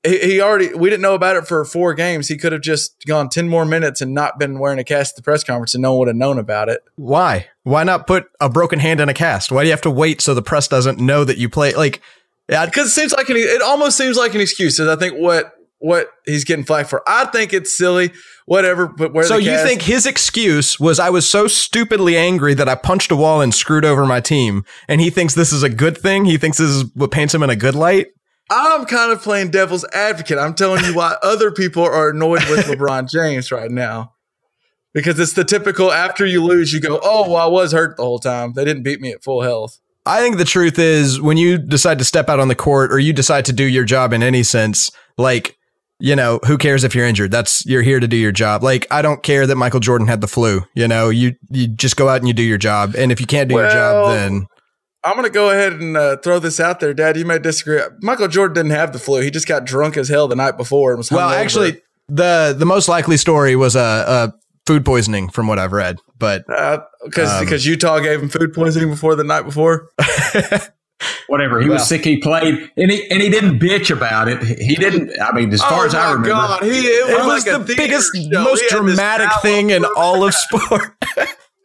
he, he already we didn't know about it for four games. He could have just gone ten more minutes and not been wearing a cast at the press conference, and no one would have known about it. Why? Why not put a broken hand in a cast? Why do you have to wait so the press doesn't know that you play? Like, because it seems like an, it almost seems like an excuse. Is I think what what he's getting flagged for. I think it's silly, whatever. But where so the you cast. Think his excuse was I was so stupidly angry that I punched a wall and screwed over my team, and he thinks this is a good thing. He thinks this is what paints him in a good light. I'm kind of playing devil's advocate. I'm telling you why other people are annoyed with LeBron James right now. Because it's the typical after you lose, you go, oh, well, I was hurt the whole time. They didn't beat me at full health. I think the truth is when you decide to step out on the court or you decide to do your job in any sense, like, you know, who cares if you're injured? That's you're here to do your job. Like, I don't care that Michael Jordan had the flu. You know, you, you just go out and you do your job. And if you can't do well, your job, then. I'm going to go ahead and uh, throw this out there, Dad. You may disagree. Michael Jordan didn't have the flu. He just got drunk as hell the night before. And was well, actually, the, the most likely story was a. a food poisoning from what I've read, but because uh, because um, Utah gave him food poisoning before the night before. Whatever. He well. was sick. He played and he, and he didn't bitch about it. He didn't. I mean, as far oh as I remember, God, he, it, it was, was like the biggest, show. most dramatic thing in all of sport.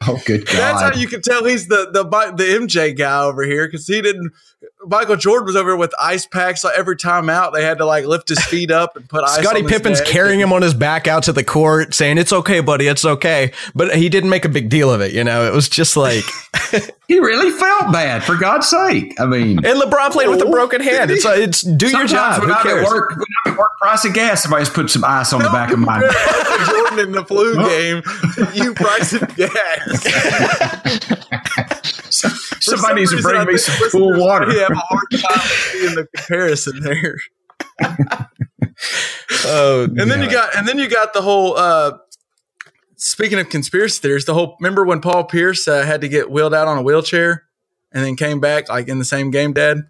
Oh, good God. That's how you can tell he's the, the, the M J guy over here because he didn't – Michael Jordan was over here with ice packs. Like every time out, they had to, like, lift his feet up and put ice Scottie on Scottie Pippen's his carrying him on his back out to the court saying, it's okay, buddy, it's okay. But he didn't make a big deal of it, you know. It was just like – He really felt bad, for God's sake. I mean – And LeBron played oh, with a broken hand. It's, it's do your job. Who cares? Work, when I'm at work price of gas, somebody's put some ice on no, the back of mine. Jordan in the flu game, you price of gas. Somebody needs some to bring I me some cool water. We have a hard time in the comparison there. oh, and then no. you got, and then you got the whole. Uh, speaking of conspiracy theories, the whole. Remember when Paul Pierce uh, had to get wheeled out on a wheelchair, and then came back like in the same game, Dad?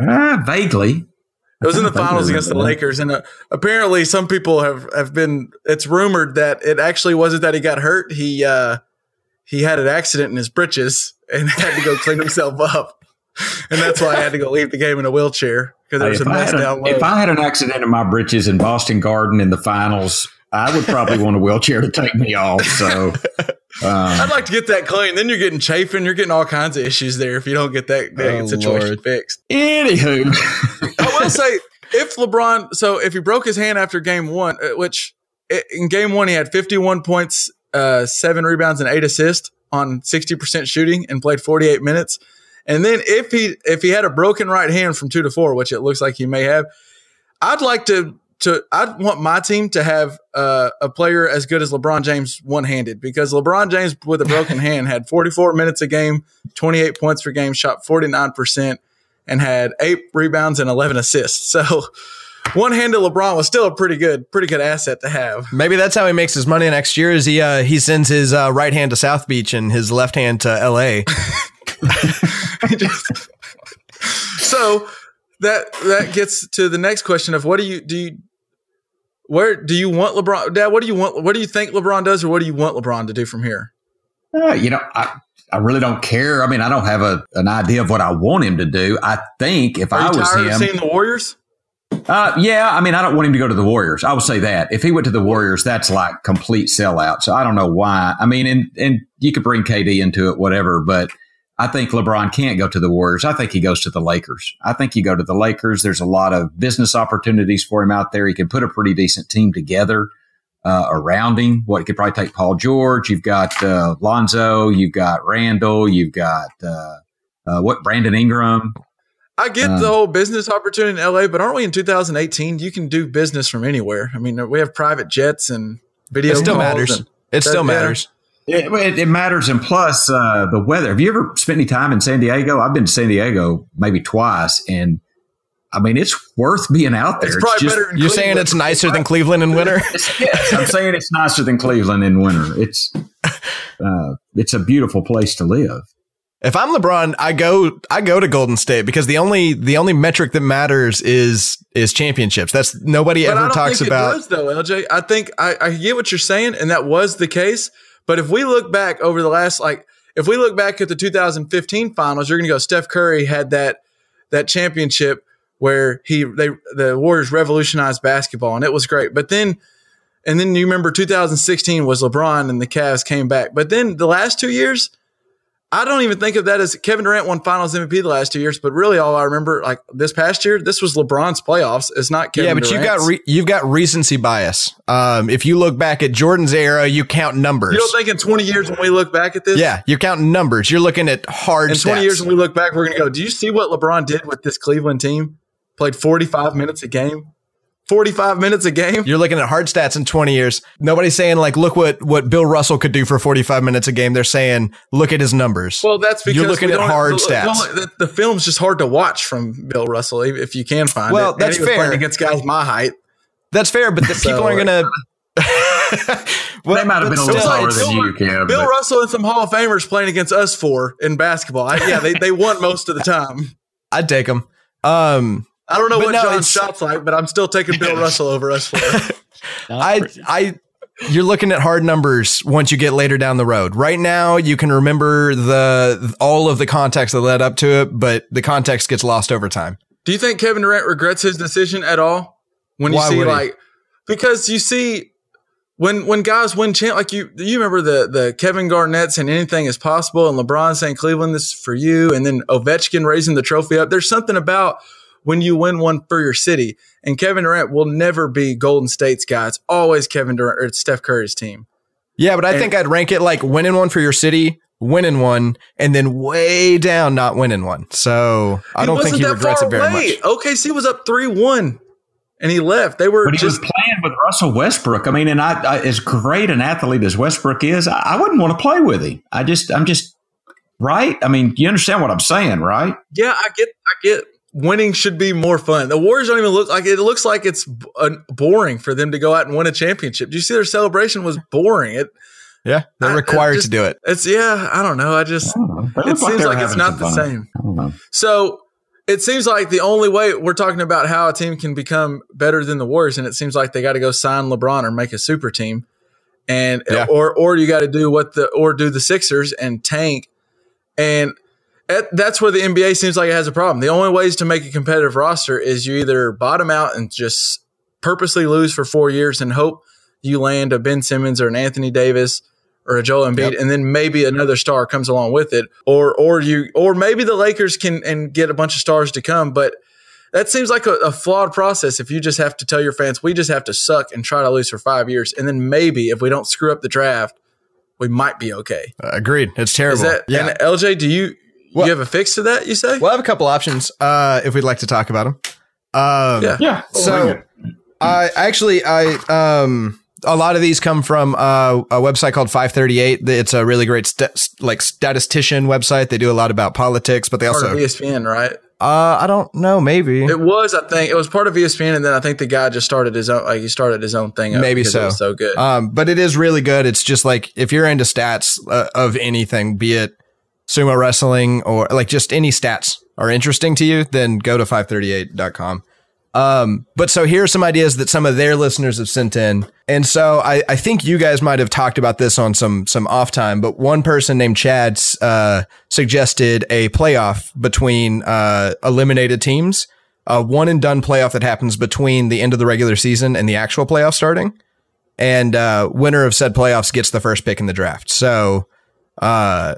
Ah, uh, vaguely. It was in the finals against the Lakers, and uh, apparently some people have, have been – it's rumored that it actually wasn't that he got hurt. He uh, he had an accident in his britches and had to go clean himself up. And that's why I had to go leave the game in a wheelchair because there was a mess down low. If I had an accident in my britches in Boston Garden in the finals, I would probably want a wheelchair to take me off. So um, I'd like to get that clean. Then you're getting chafing. You're getting all kinds of issues there if you don't get that, that oh situation Lord. fixed. Anywho. I will say, if LeBron – so if he broke his hand after game one, which in game one he had fifty-one points, uh, seven rebounds, and eight assists on sixty percent shooting and played forty-eight minutes. And then if he if he had a broken right hand from two to four, which it looks like he may have, I'd like to – To, I'd want my team to have uh, a player as good as LeBron James one-handed, because LeBron James with a broken hand had forty-four minutes a game, twenty-eight points per game, shot forty-nine percent, and had eight rebounds and eleven assists. So one-handed LeBron was still a pretty good pretty good asset to have. Maybe that's how he makes his money next year, is he, uh, he sends his uh, right hand to South Beach and his left hand to L A Just, so that that gets to the next question of what do you do you, where do you want LeBron? Dad, what do you want? What do you think LeBron does, or what do you want LeBron to do from here? Uh, you know, I, I really don't care. I mean, I don't have a, an idea of what I want him to do. I think if Are I was him, you tired of seeing the Warriors? Uh, yeah, I mean, I don't want him to go to the Warriors. I would say that if he went to the Warriors, that's like complete sellout. So I don't know why. I mean, and and you could bring K D into it, whatever, but I think LeBron can't go to the Warriors. I think he goes to the Lakers. I think you go to the Lakers. There's a lot of business opportunities for him out there. He can put a pretty decent team together uh, around him. What, well, he could probably take Paul George. You've got uh, Lonzo. You've got Randall. You've got uh, uh, what Brandon Ingram. I get um, the whole business opportunity in L A, but aren't we in two thousand eighteen? You can do business from anywhere. I mean, we have private jets and video. It still matters. It still matters. Matter. It, it, it matters, and plus uh, the weather. Have you ever spent any time in San Diego? I've been to San Diego maybe twice, and I mean it's worth being out there. It's probably it's just, better. Than you're saying it's nicer right? than Cleveland in winter. Yes, I'm saying it's nicer than Cleveland in winter. It's uh, it's a beautiful place to live. If I'm LeBron, I go I go to Golden State because the only the only metric that matters is is championships. That's nobody but ever I don't talks think about. It does, though, L J. I think I, I get what you're saying, and that was the case. But if we look back over the last, like, if we look back at the two thousand fifteen finals, you're going to go, Steph Curry had that that championship where he they the Warriors revolutionized basketball, and it was great. But then, and then you remember two thousand sixteen was LeBron and the Cavs came back. But then the last two years, I don't even think of that as Kevin Durant won finals M V P the last two years. But really all I remember, like this past year, this was LeBron's playoffs. It's not Kevin Durant's. Yeah, but Durant's. you've got re- you've got recency bias. Um, if you look back at Jordan's era, you count numbers. You don't think in twenty years when we look back at this? Yeah, you're counting numbers. You're looking at hard in stats. In twenty years when we look back, we're going to go, do you see what LeBron did with this Cleveland team? Played forty-five minutes a game. forty-five minutes a game. You're looking at hard stats in twenty years. Nobody's saying, like, look what, what Bill Russell could do for forty-five minutes a game. They're saying, look at his numbers. Well, that's because you're looking at hard the, stats. The, the film's just hard to watch from Bill Russell, if you can find well, it. Well, that's fair. Playing against guys my height. That's fair, but the so, people are going to. Well, they might have been a little slower than you, Cam. Bill but. Russell and some Hall of Famers playing against us four in basketball. I, yeah, they, they won most of the time. I'd take them. Um, I don't know but what no, John's shot's like, but I'm still taking Bill Russell over us for it. I, I, you're looking at hard numbers once you get later down the road. Right now, you can remember the all of the context that led up to it, but the context gets lost over time. Do you think Kevin Durant regrets his decision at all? When you Why see like, because you see when when guys win champ, like you you remember the the Kevin Garnett's and anything is possible, and LeBron saying Cleveland this is for you, and then Ovechkin raising the trophy up. There's something about when you win one for your city, and Kevin Durant will never be Golden State's guy. It's always Kevin Durant or it's Steph Curry's team. Yeah, but I and, think I'd rank it like winning one for your city, winning one, and then way down not winning one. So I don't think he regrets it very away. much. O K C was up three one, and he left. They were but he just was playing with Russell Westbrook. I mean, and I, I as great an athlete as Westbrook is, I, I wouldn't want to play with him. I just, I'm just right. I mean, you understand what I'm saying, right? Yeah, I get, I get. Winning should be more fun. The Warriors don't even look like it. Looks like it's b- uh, boring for them to go out and win a championship. Do you see their celebration was boring? It, yeah, they're I, required just, to do it. It's yeah, I don't know. I just I know. it seems like, like it's not the same. So it seems like the only way we're talking about how a team can become better than the Warriors, and it seems like they got to go sign LeBron or make a super team, and yeah. or or you got to do what the or do the Sixers and tank and. at, that's where the N B A seems like it has a problem. The only ways to make a competitive roster is you either bottom out and just purposely lose for four years and hope you land a Ben Simmons or an Anthony Davis or a Joel Embiid, yep. and then maybe another star comes along with it, or or you or maybe the Lakers can and get a bunch of stars to come. But that seems like a, a flawed process if you just have to tell your fans, we just have to suck and try to lose for five years, and then maybe if we don't screw up the draft, we might be okay. Uh, agreed. It's terrible. Is that, yeah. And L J, do you well, you have a fix to that, you say? Well, I have a couple options uh, if we'd like to talk about them. Um, yeah. yeah. So I actually, I um, a lot of these come from uh, a website called five thirty-eight. It's a really great st- like statistician website. They do a lot about politics, but they also... Part of E S P N, right? Uh, I don't know. Maybe it was. I think it was part of E S P N, and then I think the guy just started his own. Like he started his own thing. Up maybe so. It was so good. Um, but it is really good. It's just like if you're into stats uh, of anything, be it sumo wrestling or like just any stats are interesting to you, then go to five thirty-eight dot com. Um, but so here are some ideas that some of their listeners have sent in, and so I, I think you guys might have talked about this on some some off time. But one person named Chad uh, suggested a playoff between uh, eliminated teams, a one and done playoff that happens between the end of the regular season and the actual playoff starting, and uh, winner of said playoffs gets the first pick in the draft. So. Uh,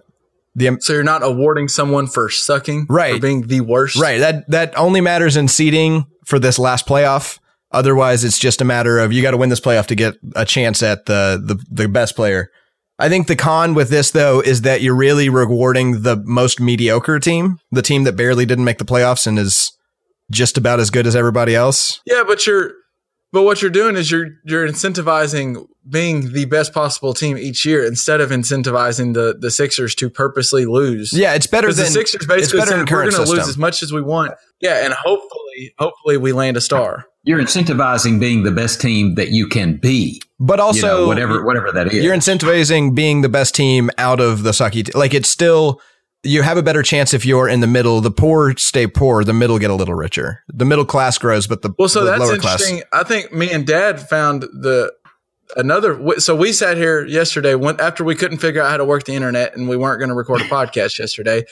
The, so you're not awarding someone for sucking, right? For being the worst, right? That that only matters in seeding for this last playoff. Otherwise, it's just a matter of you got to win this playoff to get a chance at the, the the best player. I think the con with this though is that you're really rewarding the most mediocre team, the team that barely didn't make the playoffs and is just about as good as everybody else. Yeah, but you're but what you're doing is you're you're incentivizing being the best possible team each year instead of incentivizing the, the Sixers to purposely lose. Yeah, it's better than the Sixers basically saying we're going to lose as much as we want. Yeah, and hopefully hopefully we land a star. You're incentivizing being the best team that you can be. But also you know, whatever whatever that is. You're incentivizing being the best team out of the sucky t- like it's still you have a better chance if you're in the middle. The poor stay poor. The middle get a little richer. The middle class grows, but the, well, so the lower class. Well, so that's interesting. I think me and Dad found the another. So we sat here yesterday when, after we couldn't figure out how to work the internet and we weren't going to record a podcast yesterday.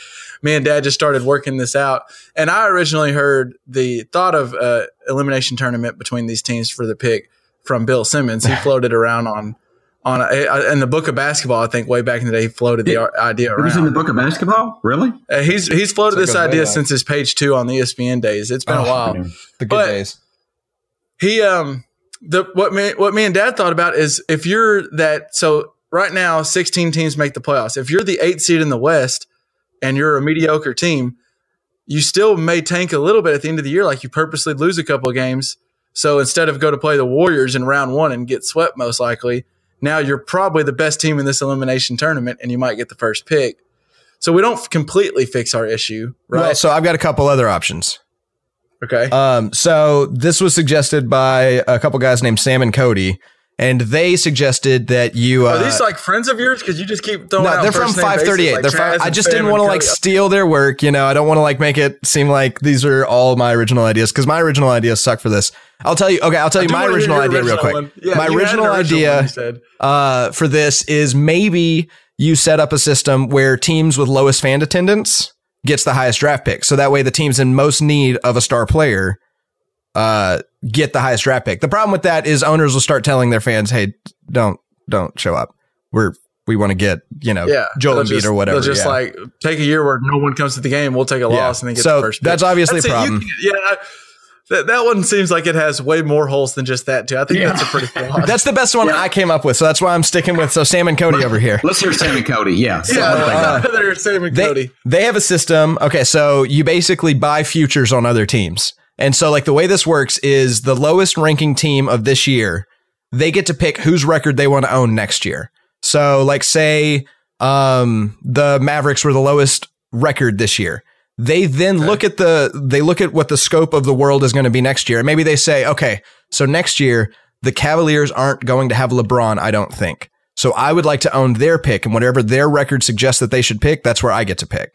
Me and Dad just started working this out. And I originally heard the thought of uh, elimination tournament between these teams for the pick from Bill Simmons. He floated around on – On a, in the book of basketball, I think way back in the day, he floated the it, idea around. It was in the book of basketball? Really? Uh, he's he's floated so this idea since his page two on the E S P N days. It's been oh, a while. Man. The good but days. He um the what me what me and Dad thought about is if you're that so right now sixteen teams make the playoffs. If you're the eighth seed in the West and you're a mediocre team, you still may tank a little bit at the end of the year, like you purposely lose a couple of games. So instead of go to play the Warriors in round one and get swept most likely. Now you're probably the best team in this elimination tournament, and you might get the first pick. So we don't completely fix our issue, right? Well, so I've got a couple other options. Okay. Um. So this was suggested by a couple guys named Sam and Cody, and they suggested that you uh, are these like friends of yours because you just keep throwing. No, out they're from five thirty-eight. Like they're five, I just Sam didn't want to like steal their work. You know, I don't want to like make it seem like these are all my original ideas because my original ideas suck for this. I'll tell you. Okay, I'll tell you my original idea real quick. Yeah, my original, original idea uh, for this is maybe you set up a system where teams with lowest fan attendance gets the highest draft pick. So that way the teams in most need of a star player uh, get the highest draft pick. The problem with that is owners will start telling their fans, hey, don't don't show up. We're we want to get, you know, yeah, Joel Embiid or whatever. Just yeah. like take a year where no one comes to the game. We'll take a yeah. loss and then get so the first pick. That's obviously that's a problem. You, yeah. I, That that one seems like it has way more holes than just that, too. I think yeah. that's a pretty cool one. That's the best one yeah. I came up with, so that's why I'm sticking with so Sam and Cody over here. Let's hear Sam and Cody, yeah. yeah uh, they're Sam and they, Cody. They have a system. Okay, so you basically buy futures on other teams. And so, like, the way this works is the lowest ranking team of this year, they get to pick whose record they want to own next year. So, like, say um, the Mavericks were the lowest record this year. They then okay. look at the they look at what the scope of the world is going to be next year. And maybe they say, OK, so next year, the Cavaliers aren't going to have LeBron, I don't think. So I would like to own their pick and whatever their record suggests that they should pick. That's where I get to pick.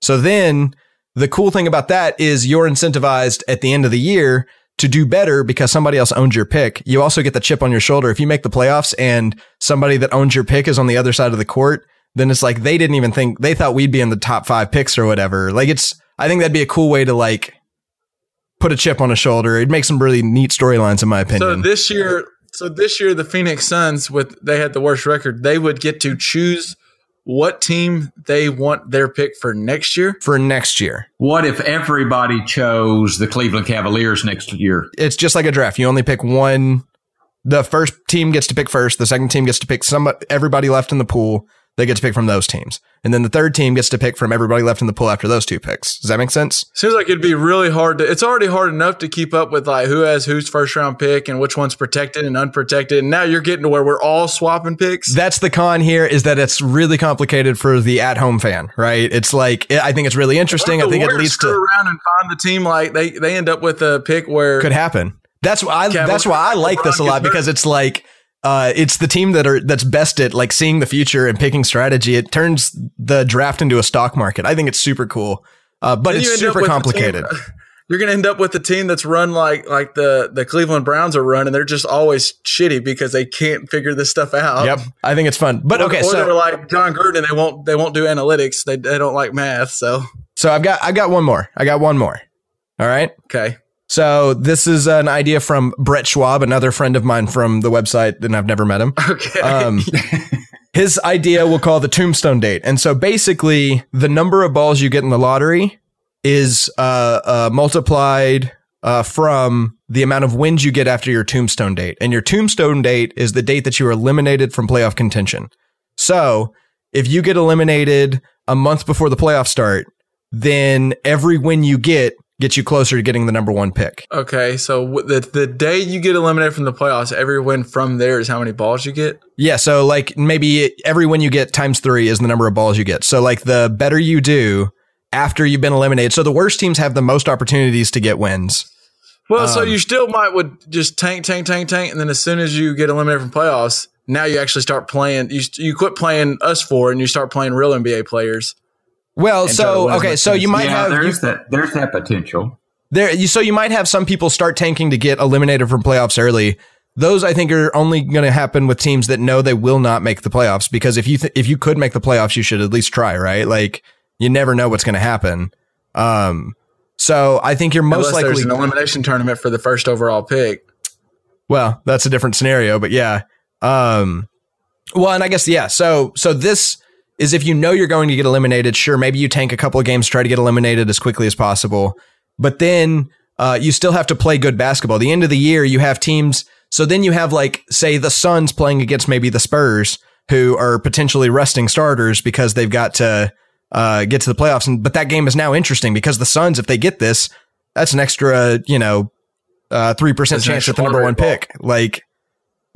So then the cool thing about that is you're incentivized at the end of the year to do better because somebody else owns your pick. You also get the chip on your shoulder if you make the playoffs and somebody that owns your pick is on the other side of the court. then it's like they didn't even think, they thought we'd be in the top five picks or whatever. Like, it's, I think that'd be a cool way to like put a chip on a shoulder. It'd make some really neat storylines, in my opinion. So this year, so this year the Phoenix Suns, with they had the worst record, they would get to choose what team they want their pick for next year. For next year. What if everybody chose the Cleveland Cavaliers next year? It's just like a draft. You only pick one. The first team gets to pick first. The second team gets to pick some. Everybody left in the pool, they get to pick from those teams. And then the third team gets to pick from everybody left in the pool after those two picks. Does that make sense? Seems like it'd be really hard to, it's already hard enough to keep up with like who has whose first round pick and which one's protected and unprotected. And now you're getting to where we're all swapping picks. That's the con here, is that it's really complicated for the at home fan, right? It's like, I think it's really interesting. I think it leads to around and find the team. Like they, they end up with a pick where could happen. That's why I, that's why I like this a lot, because it's like, Uh, it's the team that are that's best at like seeing the future and picking strategy. It turns the draft into a stock market. I think it's super cool, uh, but it's super complicated. Team, you're going to end up with a team that's run like like the, the Cleveland Browns are run, and they're just always shitty because they can't figure this stuff out. Yep, I think it's fun. But or, okay, or so they're like John Gruden. They won't they won't do analytics. They they don't like math. So so I've got I got one more. I got one more. All right. Okay. So this is an idea from Brett Schwab, another friend of mine from the website, and I've never met him. Okay. Um, his idea we'll call the tombstone date. And so basically the number of balls you get in the lottery is uh, uh, multiplied uh, from the amount of wins you get after your tombstone date. And your tombstone date is the date that you were eliminated from playoff contention. So if you get eliminated a month before the playoffs start, then every win you get gets you closer to getting the number one pick. Okay, so the the day you get eliminated from the playoffs, every win from there is how many balls you get? Yeah, so like maybe every win you get times three is the number of balls you get. So like the better you do after you've been eliminated. So the worst teams have the most opportunities to get wins. Well, um, so you still might would just tank, tank, tank, tank, and then as soon as you get eliminated from playoffs, now you actually start playing. You you quit playing us four and you start playing real N B A players. Well, so, okay, so you might yeah, have... There's, you, that, there's that potential. There, you, So you might have some people start tanking to get eliminated from playoffs early. Those, I think, are only going to happen with teams that know they will not make the playoffs, because if you th- if you could make the playoffs, you should at least try, right? Like, you never know what's going to happen. Um, so I think you're most Unless likely... Unless there's an elimination tournament for the first overall pick. Well, that's a different scenario, but yeah. Um, well, and I guess, yeah, so so this... is if you know you're going to get eliminated, sure, maybe you tank a couple of games, try to get eliminated as quickly as possible. But then uh, you still have to play good basketball. The end of the year, you have teams. So then you have, like, say, the Suns playing against maybe the Spurs, who are potentially resting starters because they've got to uh, get to the playoffs. And, but that game is now interesting because the Suns, if they get this, that's an extra, you know, uh, three percent chance at the number one pick. Like.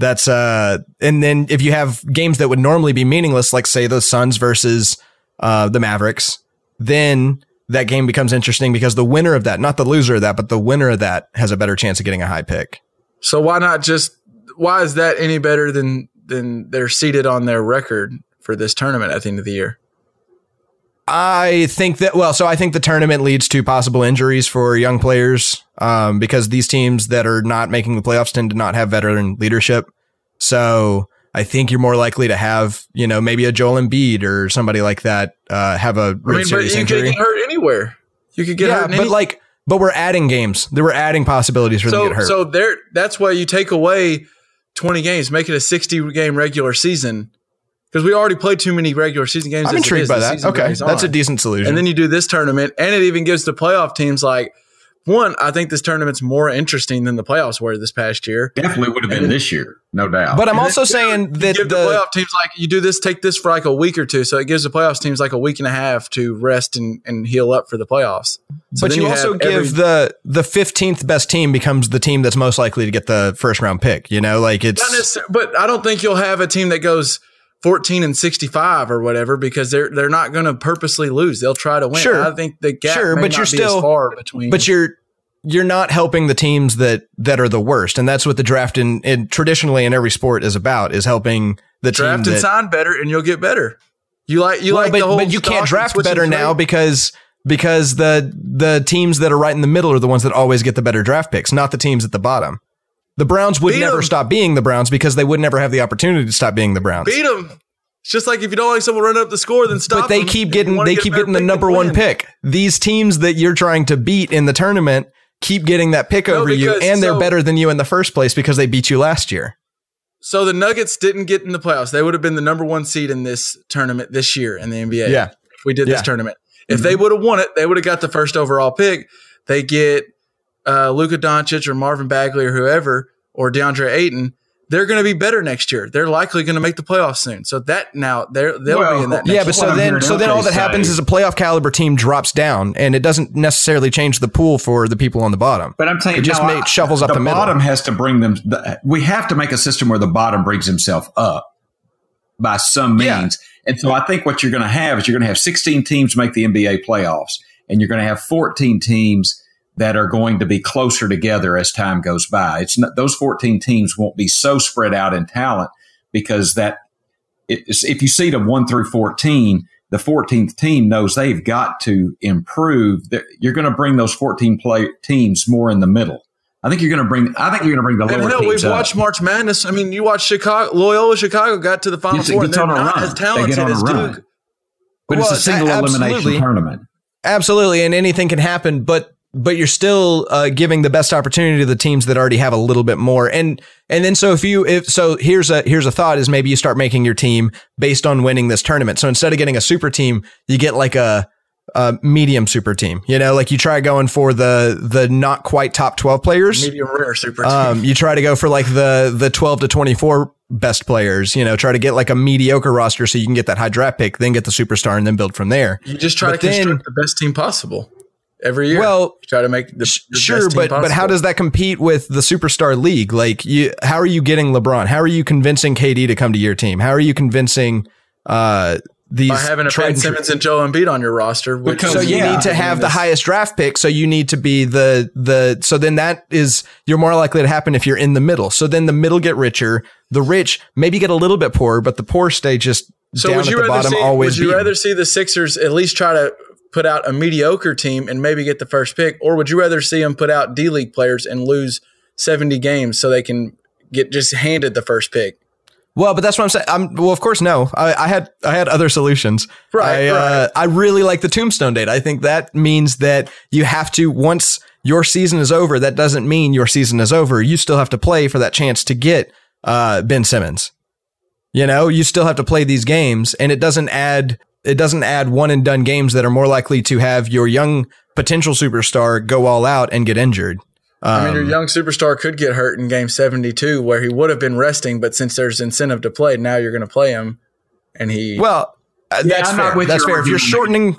That's uh, and then if you have games that would normally be meaningless, like say the Suns versus uh, the Mavericks, then that game becomes interesting because the winner of that, not the loser of that, but the winner of that has a better chance of getting a high pick. So why not just why is that any better than than they're seated on their record for this tournament at the end of the year? I think that well, so I think the tournament leads to possible injuries for young players. Um, because these teams that are not making the playoffs tend to not have veteran leadership. So I think you're more likely to have, you know, maybe a Joel Embiid or somebody like that uh, have a really I mean, serious but you injury. You could get hurt anywhere. You could get yeah, hurt. Yeah, but any- like, but we're adding games. There were adding possibilities for so, them to get hurt. So there, that's why you take away twenty games, make it a sixty game regular season. Because we already played too many regular season games. I'm intrigued by that. Okay, that's a decent solution. And then you do this tournament, and it even gives the playoff teams like. One, I think this tournament's more interesting than the playoffs were this past year. Definitely would have been and, this year, no doubt. But I'm and also saying that give the, the playoff teams like you do this, take this for like a week or two, so it gives the playoffs teams like a week and a half to rest and, and heal up for the playoffs. So but you, you also give every, the the fifteenth best team becomes the team that's most likely to get the first round pick. You know, like it's. But I don't think you'll have a team that goes fourteen and sixty-five or whatever, because they're they're not going to purposely lose. They'll try to win. Sure. I think the gap sure, may but not you're be still, as far between. But you're you're not helping the teams that that are the worst, and that's what the draft in, in traditionally in every sport is about, is helping the draft team. Draft and sign better, and you'll get better. You like you well, like but, the whole. But you can't draft better through. now because because the the teams that are right in the middle are the ones that always get the better draft picks, not the teams at the bottom. The Browns would Beat never em. stop being the Browns because they would never have the opportunity to stop being the Browns. Beat them. It's just like if you don't like someone running up the score, then stop. But they them. keep getting they get keep getting the number one pick. These teams that you're trying to beat in the tournament keep getting that pick no, over because, you, and so, they're better than you in the first place because they beat you last year. So the Nuggets didn't get in the playoffs. They would have been the number one seed in this tournament this year in the N B A. Yeah, if we did yeah. this tournament. If mm-hmm. they would have won it, they would have got the first overall pick. They get uh, Luka Doncic or Marvin Bagley or whoever or DeAndre Ayton. They're going to be better next year. They're likely going to make the playoffs soon. So that now they're, they'll well, be in that. Next yeah, but so then, so then all that happens is a playoff caliber team drops down, and it doesn't necessarily change the pool for the people on the bottom. But I'm telling you, it just no, made, shovels I, up the, the middle. The bottom has to bring them. The, we have to make a system where the bottom brings himself up by some means. Yeah. And so I think what you're going to have is you're going to have sixteen teams make the N B A playoffs, and you're going to have fourteen teams that are going to be closer together as time goes by. It's not, those fourteen teams won't be so spread out in talent because that it's, if you seed them one through fourteen, the fourteenth team knows they've got to improve. They're, you're going to bring those fourteen play teams more in the middle. I think you're going to bring. I think you're going to bring the lower teams. We've up. watched March Madness. I mean, you watch Chicago. Loyola Chicago got to the Final Four. And they're not as talented as Duke. But well, it's a single that, elimination tournament. Absolutely, and anything can happen. But. But you're still uh, giving the best opportunity to the teams that already have a little bit more. And and then so if you if so here's a here's a thought is maybe you start making your team based on winning this tournament. So instead of getting a super team, you get like a, a medium super team. You know, like you try going for the the not quite top twelve players. Medium rare super team. Um, you try to go for like the the twelve to twenty-four best players, you know, try to get like a mediocre roster so you can get that high draft pick, then get the superstar and then build from there. You just try but to construct then, the best team possible. Every year, well, try to make the sure, but but how does that compete with the superstar league? Like, you, how are you getting LeBron? How are you convincing K D to come to your team? How are you convincing uh, these by having a Ben Simmons and Joel Embiid on your roster? Which because so you yeah, need to have the highest draft pick. So you need to be the the. So then that is you're more likely to happen if you're in the middle. So then the middle get richer. The rich maybe get a little bit poorer, but the poor stay just so down would you at the bottom. See, always, would you beaten. rather see the Sixers at least try to put out a mediocre team and maybe get the first pick, or would you rather see them put out D-League players and lose seventy games so they can get just handed the first pick? Well, but that's what I'm saying. I'm, well, of course, no. I, I had I had other solutions. Right. I, right. Uh, I really like the tombstone date. I think that means that you have to, once your season is over, that doesn't mean your season is over. You still have to play for that chance to get uh, Ben Simmons. You know, you still have to play these games, and it doesn't add... It doesn't add one and done games that are more likely to have your young potential superstar go all out and get injured. Um, I mean, your young superstar could get hurt in game seventy-two where he would have been resting, but since there's incentive to play, now you're going to play him. And he, well, uh, yeah, that's I'm fair. Not with that's fair. If you're shortening,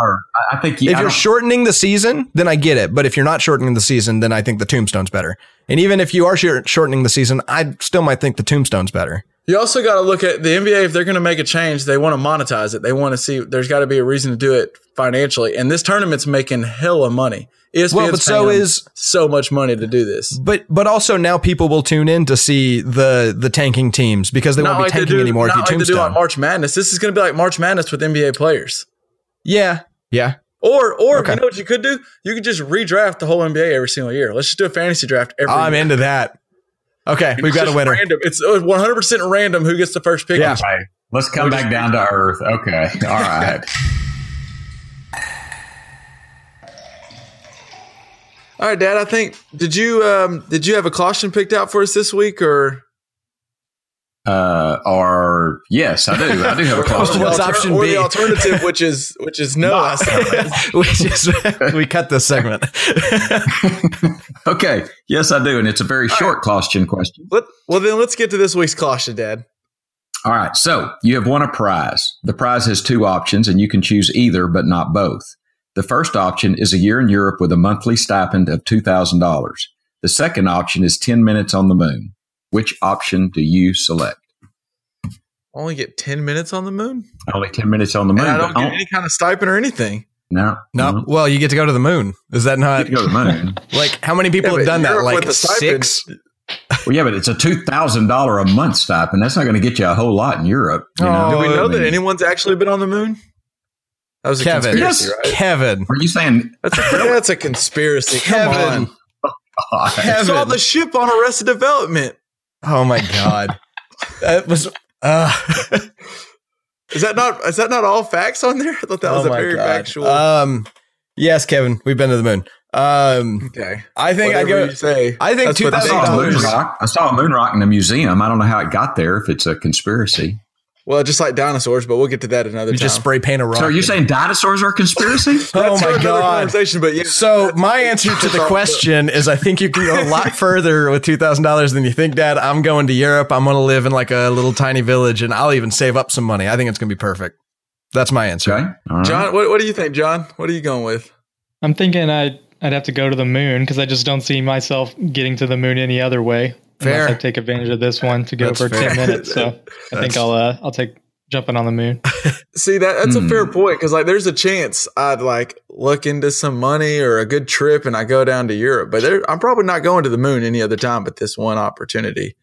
I think yeah, if I you're shortening the season, then I get it. But if you're not shortening the season, then I think the tombstone's better. And even if you are shortening the season, I still might think the tombstone's better. You also got to look at the N B A. If they're going to make a change, they want to monetize it. They want to see there's got to be a reason to do it financially. And this tournament's making hella money. E S P N's well, but so is so much money to do this. But but also now people will tune in to see the the tanking teams because they not won't like be tanking do, anymore. Not if you like tombstone. They do on March Madness. This is going to be like March Madness with N B A players. Yeah, yeah. Or or okay. You know what you could do? You could just redraft the whole N B A every single year. Let's just do a fantasy draft every. I'm year. into that. Okay, we've it's got a winner. Random. It's one hundred percent random who gets the first pick. Yeah. Right. Let's come We're back just... down to earth. Okay, all right. All right, Dad, I think did you um, did you have a caution picked out for us this week or uh or yes, I do. I do have a caution. What's alter- option B? Or the alternative which is which is no. I which is we cut this segment. Okay. Yes, I do. And it's a very All short right. caution question. Let, well, then let's get to this week's caution, Dad. All right. So you have won a prize. The prize has two options, and you can choose either, but not both. The first option is a year in Europe with a monthly stipend of two thousand dollars. The second option is ten minutes on the moon. Which option do you select? Only get ten minutes on the moon? Only ten minutes on the moon. And I don't get any kind of stipend or anything. No, no. No. Well, you get to go to the moon. Is that not? You get to go to the moon. Like, how many people yeah, have done Europe that? Like six? Well, yeah, but it's a two thousand dollars a month stipend. That's not going to get you a whole lot in Europe. You know? Oh, do we know I mean, that anyone's actually been on the moon? That was a Kevin. Conspiracy, yes, right? Kevin. Are you saying? That's a, that's a conspiracy. Kevin. Come on. Oh, Kevin. Saw the ship on Arrested Development. Oh, my God. That was... Uh, Is that not is that not all facts on there? I thought that oh was a very God. factual. Um, yes, Kevin, we've been to the moon. Um, okay, I think Whatever I go. You say, I think two thousand dollars. I saw a moon rock in a museum. I don't know how it got there. If it's a conspiracy. Well, just like dinosaurs, but we'll get to that another you time. You just spray paint a rock. So are you saying dinosaurs are a conspiracy? Oh, my God. But yeah. So my answer to the question is I think you can go a lot further with two thousand dollars than you think, Dad. I'm going to Europe. I'm going to live in like a little tiny village, and I'll even save up some money. I think it's going to be perfect. That's my answer. Okay. Right. John, what, what do you think, John? What are you going with? I'm thinking I'd, I'd have to go to the moon because I just don't see myself getting to the moon any other way. Fair. I take advantage of this one to go that's for fair. ten minutes, so I think I'll uh, I'll take jumping on the moon. See that that's mm. a fair point because like there's a chance I'd like look into some money or a good trip and I go down to Europe, but there, I'm probably not going to the moon any other time but this one opportunity.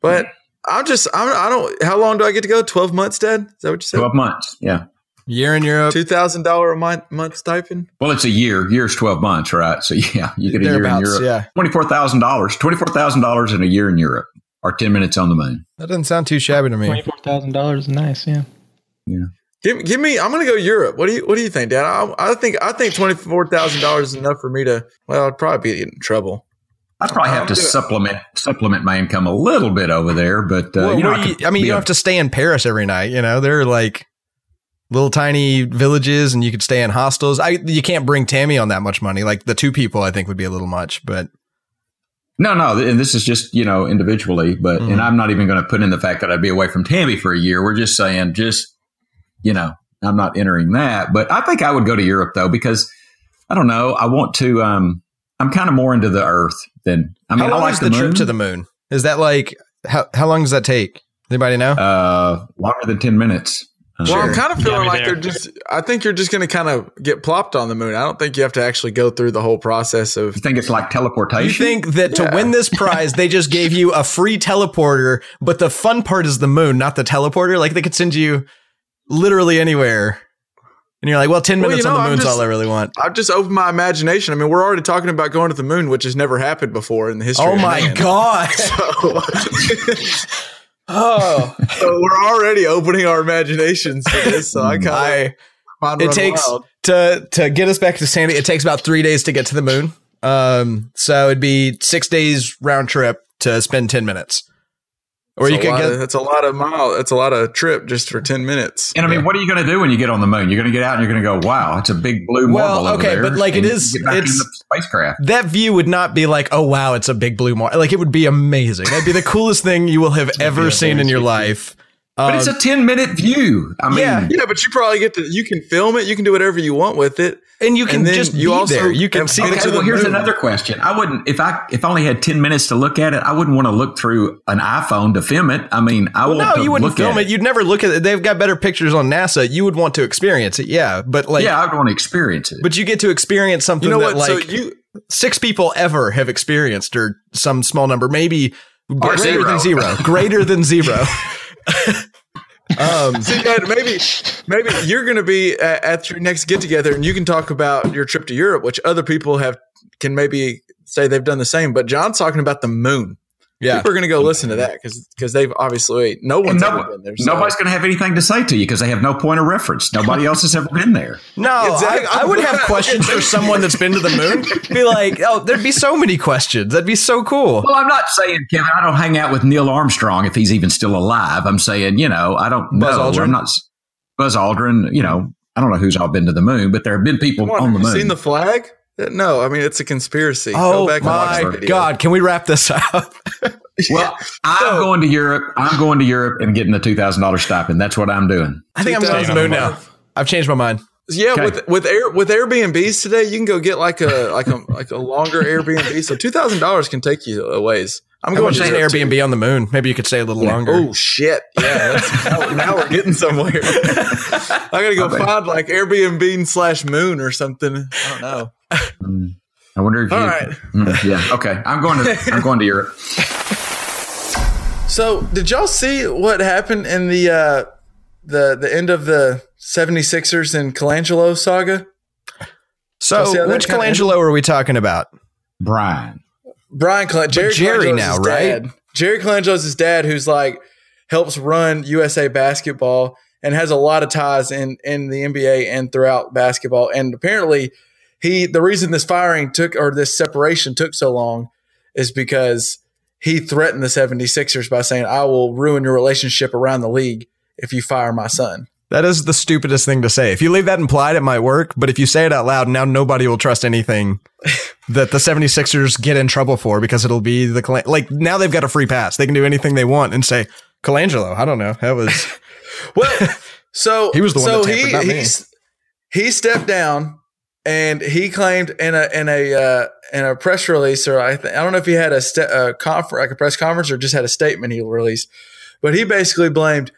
But I'm just I'm, I don't. How long do I get to go? Twelve months, Dad? Is that what you said? Twelve months, yeah. Year in Europe, two thousand dollar a month month stipend. Well, it's a year. Year's twelve months, right? So yeah, you get a year in Europe. Yeah. Twenty four thousand dollars. Twenty four thousand dollars in a year in Europe, or ten minutes on the moon. That doesn't sound too shabby to me. Twenty four thousand dollars is nice. Yeah. Yeah. Give give me. I'm gonna go Europe. What do you What do you think, Dad? I, I think I think twenty four thousand dollars is enough for me to. Well, I'd probably be in trouble. I'd probably have I'm to good. supplement supplement my income a little bit over there, but uh, well, you know, I, you, I mean, you don't have to stay in Paris every night. You know, they're like. Little tiny villages, and you could stay in hostels. I you can't bring Tammy on that much money. Like the two people, I think would be a little much. But no, no, and this is just you know individually. But mm-hmm. and I'm not even going to put in the fact that I'd be away from Tammy for a year. We're just saying, just you know, I'm not entering that. But I think I would go to Europe though because I don't know. I want to. Um, I'm kind of more into the Earth than I mean. How long I like is the, the moon? Trip to the moon. Is that like how how long does that take? Anybody know? Uh, longer than ten minutes. Well, sure. I'm kind of feeling like there. they're just, I think you're just going to kind of get plopped on the moon. I don't think you have to actually go through the whole process of. You think it's like teleportation? You think that yeah. to win this prize, they just gave you a free teleporter, but the fun part is the moon, not the teleporter. Like they could send you literally anywhere. And you're like, well, ten well, minutes you know, on the moon's just, all I really want. I've just opened my imagination. I mean, we're already talking about going to the moon, which has never happened before in the history. Oh, of my man. God. So. Oh, so we're already opening our imaginations to this. So I kind of it takes wild. to to get us back to Sandy. It takes about three days to get to the moon. Um, so it'd be six days round trip to spend ten minutes. Or that's you could get of, that's a lot of mile. That's a lot of trip just for ten minutes. And I mean, yeah. what are you going to do when you get on the moon? You're going to get out and you're going to go, wow, it's a big blue marble. Well, okay, over there. But like and it is, it's the spacecraft. That view would not be like, oh wow, it's a big blue marble. Like it would be amazing. That'd be the coolest thing you will have ever seen in your life. But um, it's a ten minute view. I mean, yeah. yeah, but you probably get to. You can film it. You can do whatever you want with it, and you can and just you be also there. You can see. Okay, well, here's moon. Another question. I wouldn't if I if I only had ten minutes to look at it. I wouldn't want to look through an iPhone to film it. I mean, I well, want no, to you wouldn't look film at it. You'd never look at it. They've got better pictures on NASA. You would want to experience it. Yeah, but like yeah, I'd want to experience it. But you get to experience something you know that what? like so you, six people ever have experienced, or some small number, maybe greater zero. than zero, greater than zero. um, See, Dad, maybe, maybe you're going to be at, at your next get together, and you can talk about your trip to Europe, which other people have can maybe say they've done the same. But John's talking about the moon. Yeah, people are going to go listen to that because because they've obviously no one's no, ever been there. So. Nobody's going to have anything to say to you because they have no point of reference. Nobody else has ever been there. No, exactly. I, I would have questions for someone that's been to the moon. Be like, oh, there'd be so many questions. That'd be so cool. Well, I'm not saying, Kevin, I don't hang out with Neil Armstrong if he's even still alive. I'm saying, you know, I don't Buzz know. Aldrin? I'm not Buzz Aldrin. You know, I don't know who's all been to the moon, but there have been people on, on the moon. Have you seen the flag? No, I mean, it's a conspiracy. Oh, Go back my and watch God. Can we wrap this up? Well, I'm so, going to Europe. I'm going to Europe and getting the two thousand dollars stipend. That's what I'm doing. I think I'm going to the moon now. I've changed my mind. Yeah, okay. with with Air, with Airbnbs today, you can go get like a like a like a longer Airbnb. So two thousand dollars can take you a ways. I'm going to say Airbnb too. On the moon. Maybe you could stay a little yeah. longer. Oh shit! Yeah, that's, now, now we're getting somewhere. I gotta go oh, find man. like Airbnb slash moon or something. I don't know. Mm, I wonder if. All you, right. Mm, yeah. Okay. I'm going to. I'm going to Europe. So, did y'all see what happened in the uh, the the end of the seventy-sixers and Colangelo saga? So, which Colangelo are we talking about? Brian. Brian Colangelo. Jerry, Jerry now, right? Dad. Jerry Colangelo's his dad, who's like helps run U S A Basketball. and has a lot of ties in, in the N B A and throughout basketball. And apparently he, the reason this firing took, or this separation took so long, is because he threatened the 76ers by saying, I will ruin your relationship around the league if you fire my son. That is the stupidest thing to say. If you leave that implied, it might work. But if you say it out loud, now nobody will trust anything that the 76ers get in trouble for, because it'll be the, like, now they've got a free pass. They can do anything they want and say, Colangelo, I don't know. That was well, so he was the one so that tampered, he, not me. He, he stepped down, and he claimed in a in a uh, in a press release, or I th- I don't know if he had a, st- a conference, like a press conference, or just had a statement he released, but he basically blamed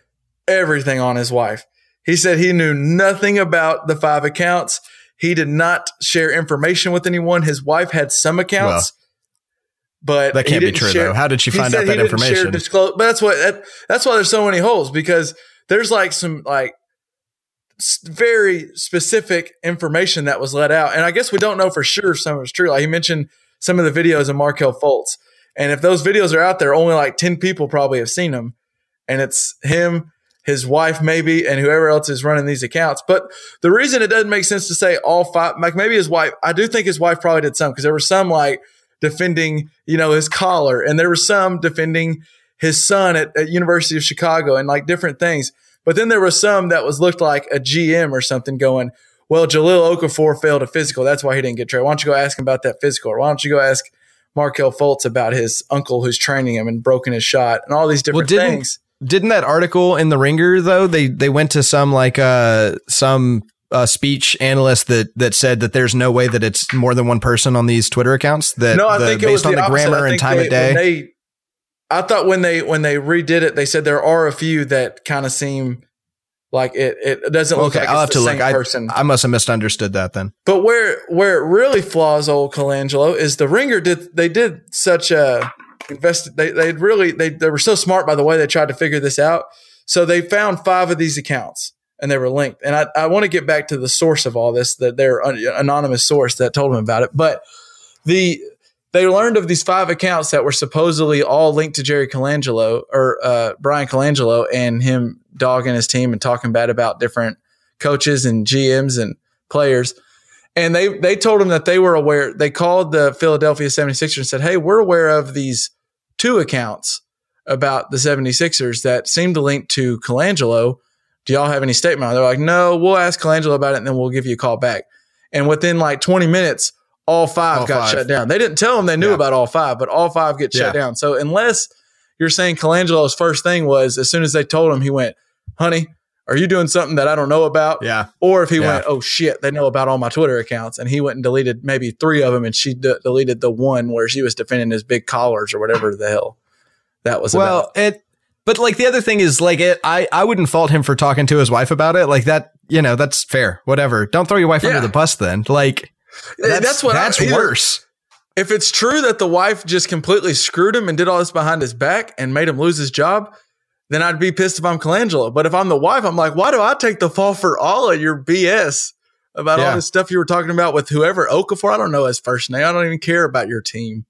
everything on his wife. He said he knew nothing about the five accounts. He did not share information with anyone. His wife had some accounts, well, but that can't be true, share, though. How did she find out that information? Disclose, but that's what that, that's why there's so many holes, because there's like some like very specific information that was let out, and I guess we don't know for sure if some of it's true. Like he mentioned some of the videos of Markel Fultz, and if those videos are out there, only like ten people probably have seen them, and it's him, his wife maybe, and whoever else is running these accounts. But the reason it doesn't make sense to say all five, like maybe his wife, I do think his wife probably did some, because there was some like defending, you know, his collar, and there was some defending his son at, at University of Chicago and like different things. But then there was some that was looked like a G M or something going, well, Jahlil Okafor failed a physical. That's why he didn't get traded. Why don't you go ask him about that physical? Or why don't you go ask Markel Fultz about his uncle who's training him and broken his shot and all these different well, things. Didn't that article in The Ringer, though, they they went to some like uh, some uh, speech analyst that that said that there's no way that it's more than one person on these Twitter accounts? That no, I the, think it based was the on the opposite. Grammar and time they, of day. They, I thought when they when they redid it, they said there are a few that kind of seem like it it doesn't look okay, like I'll it's have the to same look. person. I, I must have misunderstood that then. But where where it really flaws old Colangelo is The Ringer did they did such a. Invested. They they really they they were so smart, by the way, they tried to figure this out. So they found five of these accounts and they were linked. And I, I want to get back to the source of all this, that their anonymous source that told them about it. But the they learned of these five accounts that were supposedly all linked to Jerry Colangelo or uh, Brian Colangelo, and him dogging his team and talking bad about different coaches and G Ms and players. And they they told him that they were aware. They called the Philadelphia 76ers and said, hey, we're aware of these two accounts about the 76ers that seem to link to Colangelo. Do y'all have any statement? They're like, no, we'll ask Colangelo about it and then we'll give you a call back. And within like twenty minutes, all five all got five. shut down. They didn't tell them they knew yeah. about all five, but all five get yeah. shut down. So unless you're saying Colangelo's first thing was, as soon as they told him, he went, honey, are you doing something that I don't know about? Yeah. Or if he yeah. went, oh shit, they know about all my Twitter accounts. And he went and deleted maybe three of them, and she d- deleted the one where she was defending his big collars or whatever the hell that was well, about. Well, it, but like the other thing is like it, I, I wouldn't fault him for talking to his wife about it. Like that, you know, that's fair, whatever. Don't throw your wife yeah. under the bus then. Like that's, that's, what that's I, worse. If it's true that the wife just completely screwed him and did all this behind his back and made him lose his job, then I'd be pissed if I'm Colangelo. But if I'm the wife, I'm like, why do I take the fall for all of your B S about yeah. all this stuff you were talking about with whoever Okafor? I don't know his first name. I don't even care about your team.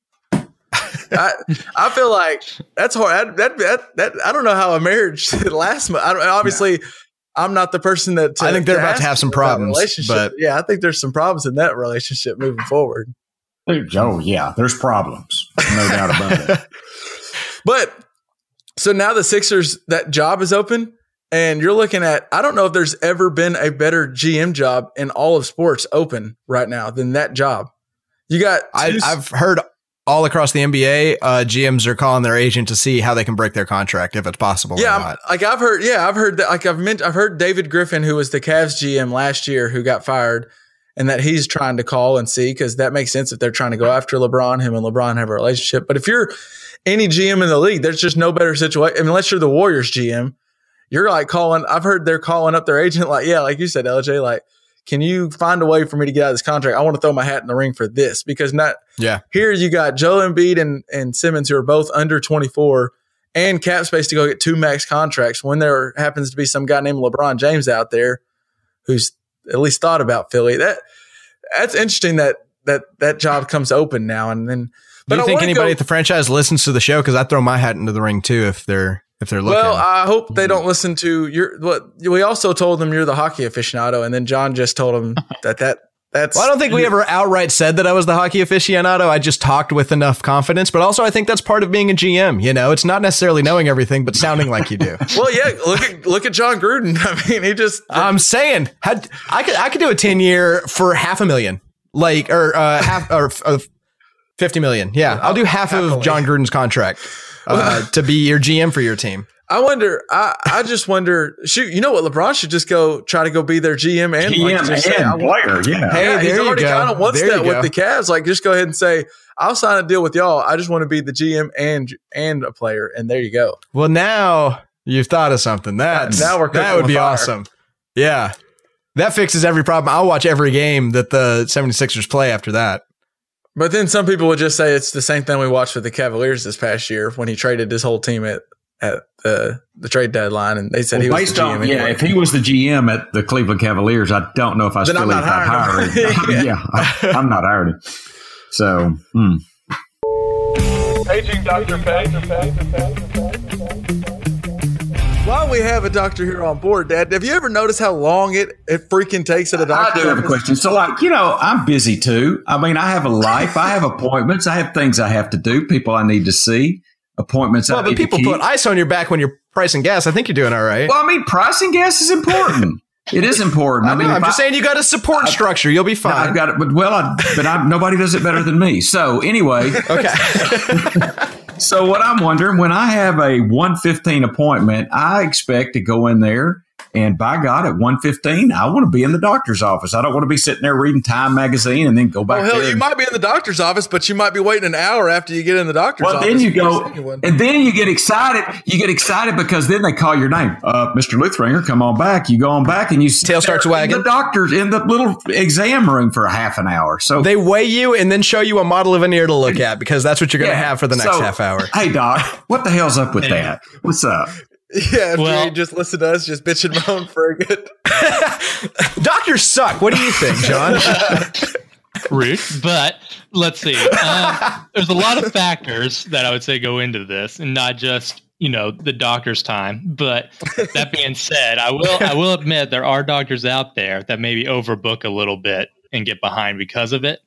I I feel like that's hard. That, that that I don't know how a marriage lasts. I don't, obviously, yeah. I'm not the person that to, I think they're to about to have some problems. But yeah, I think there's some problems in that relationship moving forward. Oh yeah, there's problems, no doubt about it. But so now the Sixers, that job is open, and you're looking at, I don't know if there's ever been a better G M job in all of sports open right now than that job. You got, I, I've heard all across the N B A, uh, G Ms are calling their agent to see how they can break their contract if it's possible. Yeah. Or not. Like I've heard, yeah, I've heard that, like I've meant, I've heard David Griffin, who was the Cavs G M last year, who got fired, and that he's trying to call and see, because that makes sense if they're trying to go after LeBron, him and LeBron have a relationship. But if you're any G M in the league, there's just no better situation. I mean, unless you're the Warriors G M, you're like calling. I've heard they're calling up their agent, like, yeah, like you said, L J, like, can you find a way for me to get out of this contract? I want to throw my hat in the ring for this, because not yeah. here you got Joel Embiid and, and Simmons, who are both under twenty-four and cap space to go get two max contracts, when there happens to be some guy named LeBron James out there who's at least thought about Philly. That that's interesting that that that job comes open now and then. Do you but think anybody go, at the franchise listens to the show? Because I throw my hat into the ring too if they're if they're looking. Well, I hope they don't listen to your. What we also told them, you're the hockey aficionado, and then John just told them that that. That's, well, I don't think we ever outright said that I was the hockey aficionado. I just talked with enough confidence. But also, I think that's part of being a G M. You know, it's not necessarily knowing everything, but sounding like you do. Well, yeah, look at look at John Gruden. I mean, he just. I'm saying, had, I could I could do a ten year for half a million, like or uh, half or uh, fifty million. Yeah, I'll do half Happily. of John Gruden's contract uh, to be your G M for your team. I wonder, I, I just wonder, shoot, you know what? LeBron should just go try to go be their G M and, G M like, and say, player. Yeah. Hey, yeah, there he's you already go. kind of wants there that with the Cavs. Like, just go ahead and say, I'll sign a deal with y'all. I just want to be the G M and and a player. And there you go. Well, now you've thought of something. That's, now we're that would be fire. awesome. Yeah. That fixes every problem. I'll watch every game that the seventy-sixers play after that. But then some people would just say it's the same thing we watched with the Cavaliers this past year when he traded his whole team at at the, the trade deadline, and they said well, he was based the G M. On, anyway. Yeah, if he was the G M at the Cleveland Cavaliers, I don't know if I then still even hired him. yeah, yeah I, I'm not hired him. So, hmm. Paging Doctor Peg. While we have a doctor here on board, Dad, have you ever noticed how long it, it freaking takes at a doctor? I do have a question. So, like, you know, I'm busy too. I mean, I have a life. I have appointments. I have things I have to do, people I need to see. Appointments. Well, but people put ice on your back when you're pricing gas. I think you're doing all right. Well, I mean, pricing gas is important. It is important. I, I mean, know, I'm just I, saying you got a support I, structure. You'll be fine. I've got it. But, well, I, but I, nobody does it better than me. So anyway. Okay. So what I'm wondering, when I have a one fifteen appointment, I expect to go in there and by God, at one fifteen, I want to be in the doctor's office. I don't want to be sitting there reading Time magazine and then go back. Well, hell, there you and, might be in the doctor's office, but you might be waiting an hour after you get in the doctor's well, office. Well, then you go, and then you get excited. You get excited because then they call your name, uh, Mister Luthringer. Come on back. You go on back, and you tail starts wagging. The doctor's in the little exam room for a half an hour. So they weigh you and then show you a model of an ear to look at because that's what you're going to yeah, have for the next so, half hour. Hey, doc, what the hell's up with yeah. that? What's up? Yeah, well, you just listen to us just bitching my own for a good. Doctors suck. What do you think, John? Rude, but let's see. Um, there's a lot of factors that I would say go into this, and not just you know the doctor's time. But that being said, I will I will admit there are doctors out there that maybe overbook a little bit and get behind because of it.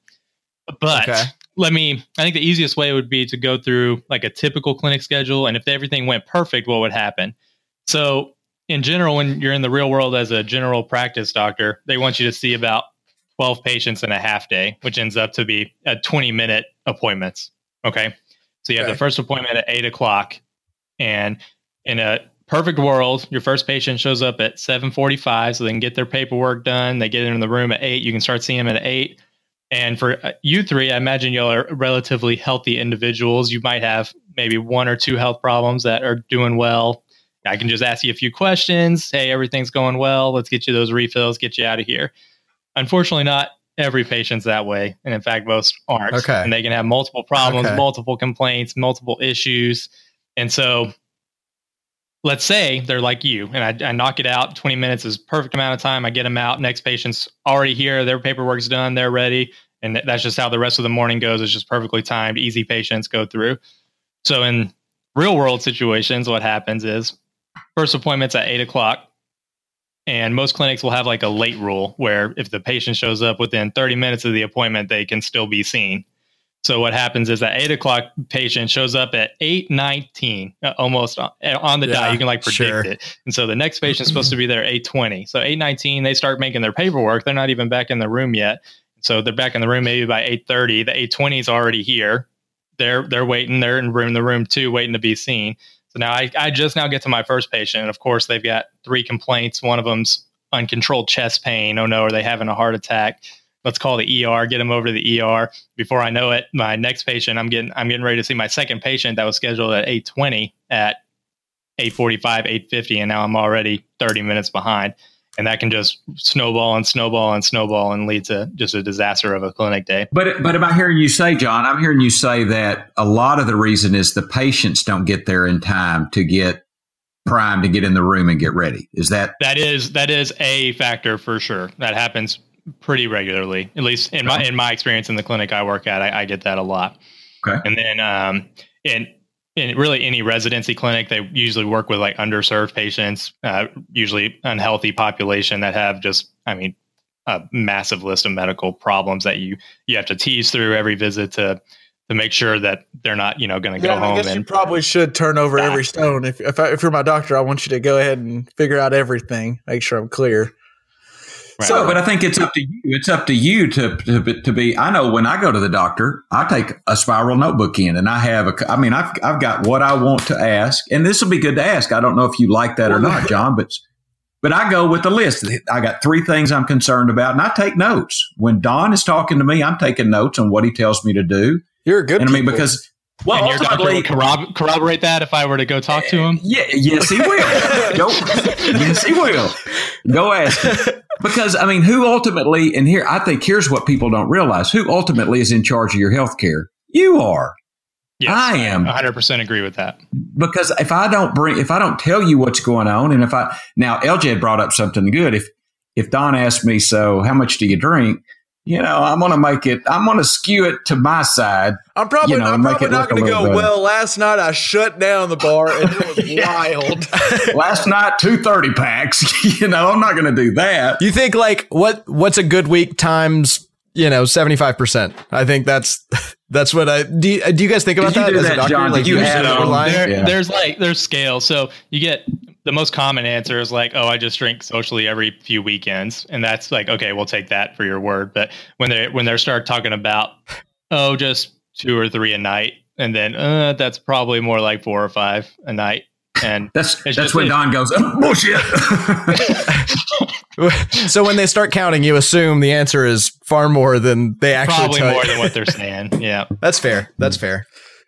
But. Okay. Let me, I think the easiest way would be to go through like a typical clinic schedule. And if everything went perfect, what would happen? So in general, when you're in the real world as a general practice doctor, they want you to see about twelve patients in a half day, which ends up to be a twenty minute appointments. Okay. So you have okay. the first appointment at eight o'clock and in a perfect world, your first patient shows up at seven forty-five. So they can get their paperwork done. They get in the room at eight. You can start seeing them at eight. And for you three, I imagine y'all are relatively healthy individuals. You might have maybe one or two health problems that are doing well. I can just ask you a few questions. Hey, everything's going well. Let's get you those refills, get you out of here. Unfortunately, not every patient's that way. And in fact, most aren't. Okay. And they can have multiple problems, okay. multiple complaints, multiple issues. And so let's say they're like you and I, I knock it out. twenty minutes is perfect amount of time. I get them out. Next patient's already here. Their paperwork's done. They're ready. And th- that's just how the rest of the morning goes. It's just perfectly timed. Easy patients go through. So in real world situations, what happens is first appointment's at eight o'clock. And most clinics will have like a late rule where if the patient shows up within thirty minutes of the appointment, they can still be seen. So what happens is that eight o'clock patient shows up at eight nineteen, almost on the yeah, dot. You can like predict sure. it. And so the next patient's supposed to be there at eight twenty. So eight nineteen, they start making their paperwork. They're not even back in the room yet. So they're back in the room maybe by eight thirty. The eight twenty is already here. They're they're waiting. They're in room the room two, waiting to be seen. So now I, I just now get to my first patient. And of course, they've got three complaints. One of them's uncontrolled chest pain. Oh no, are they having a heart attack? Let's call the E R, get them over to the E R. Before I know it, my next patient, I'm getting I'm getting ready to see my second patient that was scheduled at eight twenty at eight forty-five, eight fifty, and now I'm already thirty minutes behind. And that can just snowball and snowball and snowball and lead to just a disaster of a clinic day. But but am I hearing you say, John, I'm hearing you say that a lot of the reason is the patients don't get there in time to get primed to get in the room and get ready. Is that? That is, that is a factor for sure. That happens pretty regularly, at least in my in my experience in the clinic I work at, I, I get that a lot. Okay. And then um, and in really any residency clinic, they usually work with like underserved patients, uh, usually unhealthy population that have just, I mean, a massive list of medical problems that you, you have to tease through every visit to, to make sure that they're not, you know, going to yeah, go home. I guess and you probably should turn over doctor. every stone. If if, I, if you're my doctor, I want you to go ahead and figure out everything. Make sure I'm clear. Right. So, but I think it's up to you. It's up to you to, to to be. I know when I go to the doctor, I take a spiral notebook in, and I have a. I mean, I've I've got what I want to ask, and this will be good to ask. I don't know if you like that or not, John, but but I go with the list. I got three things I'm concerned about, and I take notes. When Don is talking to me, I'm taking notes on what he tells me to do. You're a good. And I mean, because. Well, and your doctor would corrobor- corroborate that if I were to go talk to him? Yeah, yes, he will. Go, yes, he will. Go ask him. Because, I mean, who ultimately, and here, I think here's what people don't realize, who ultimately is in charge of your health care? You are. Yes, I am. one hundred percent agree with that. Because if I don't bring, if I don't tell you what's going on, and if I, now, L J had brought up something good. If, if Don asked me, so how much do you drink? You know, I'm going to make it, I'm going to skew it to my side. I'm probably, you know, I'm probably not going to go, better. Well, last night I shut down the bar and it was wild. Last night, two thirty packs. You know, I'm not going to do that. You think like what, what's a good week times, you know, seventy-five percent. I think that's, that's what I, do you, do you guys think about that, as that, a doctor? John, like you, you had there, yeah. There's like, there's scales. So you get. The most common answer is like, oh, I just drink socially every few weekends. And that's like, okay, we'll take that for your word. But when they when they start talking about, oh, just two or three a night, and then uh, that's probably more like four or five a night. And that's that's just, when Don goes, oh, bullshit. So when they start counting, you assume the answer is far more than they actually probably tell more you. Than what they're saying. Yeah, that's fair. That's fair.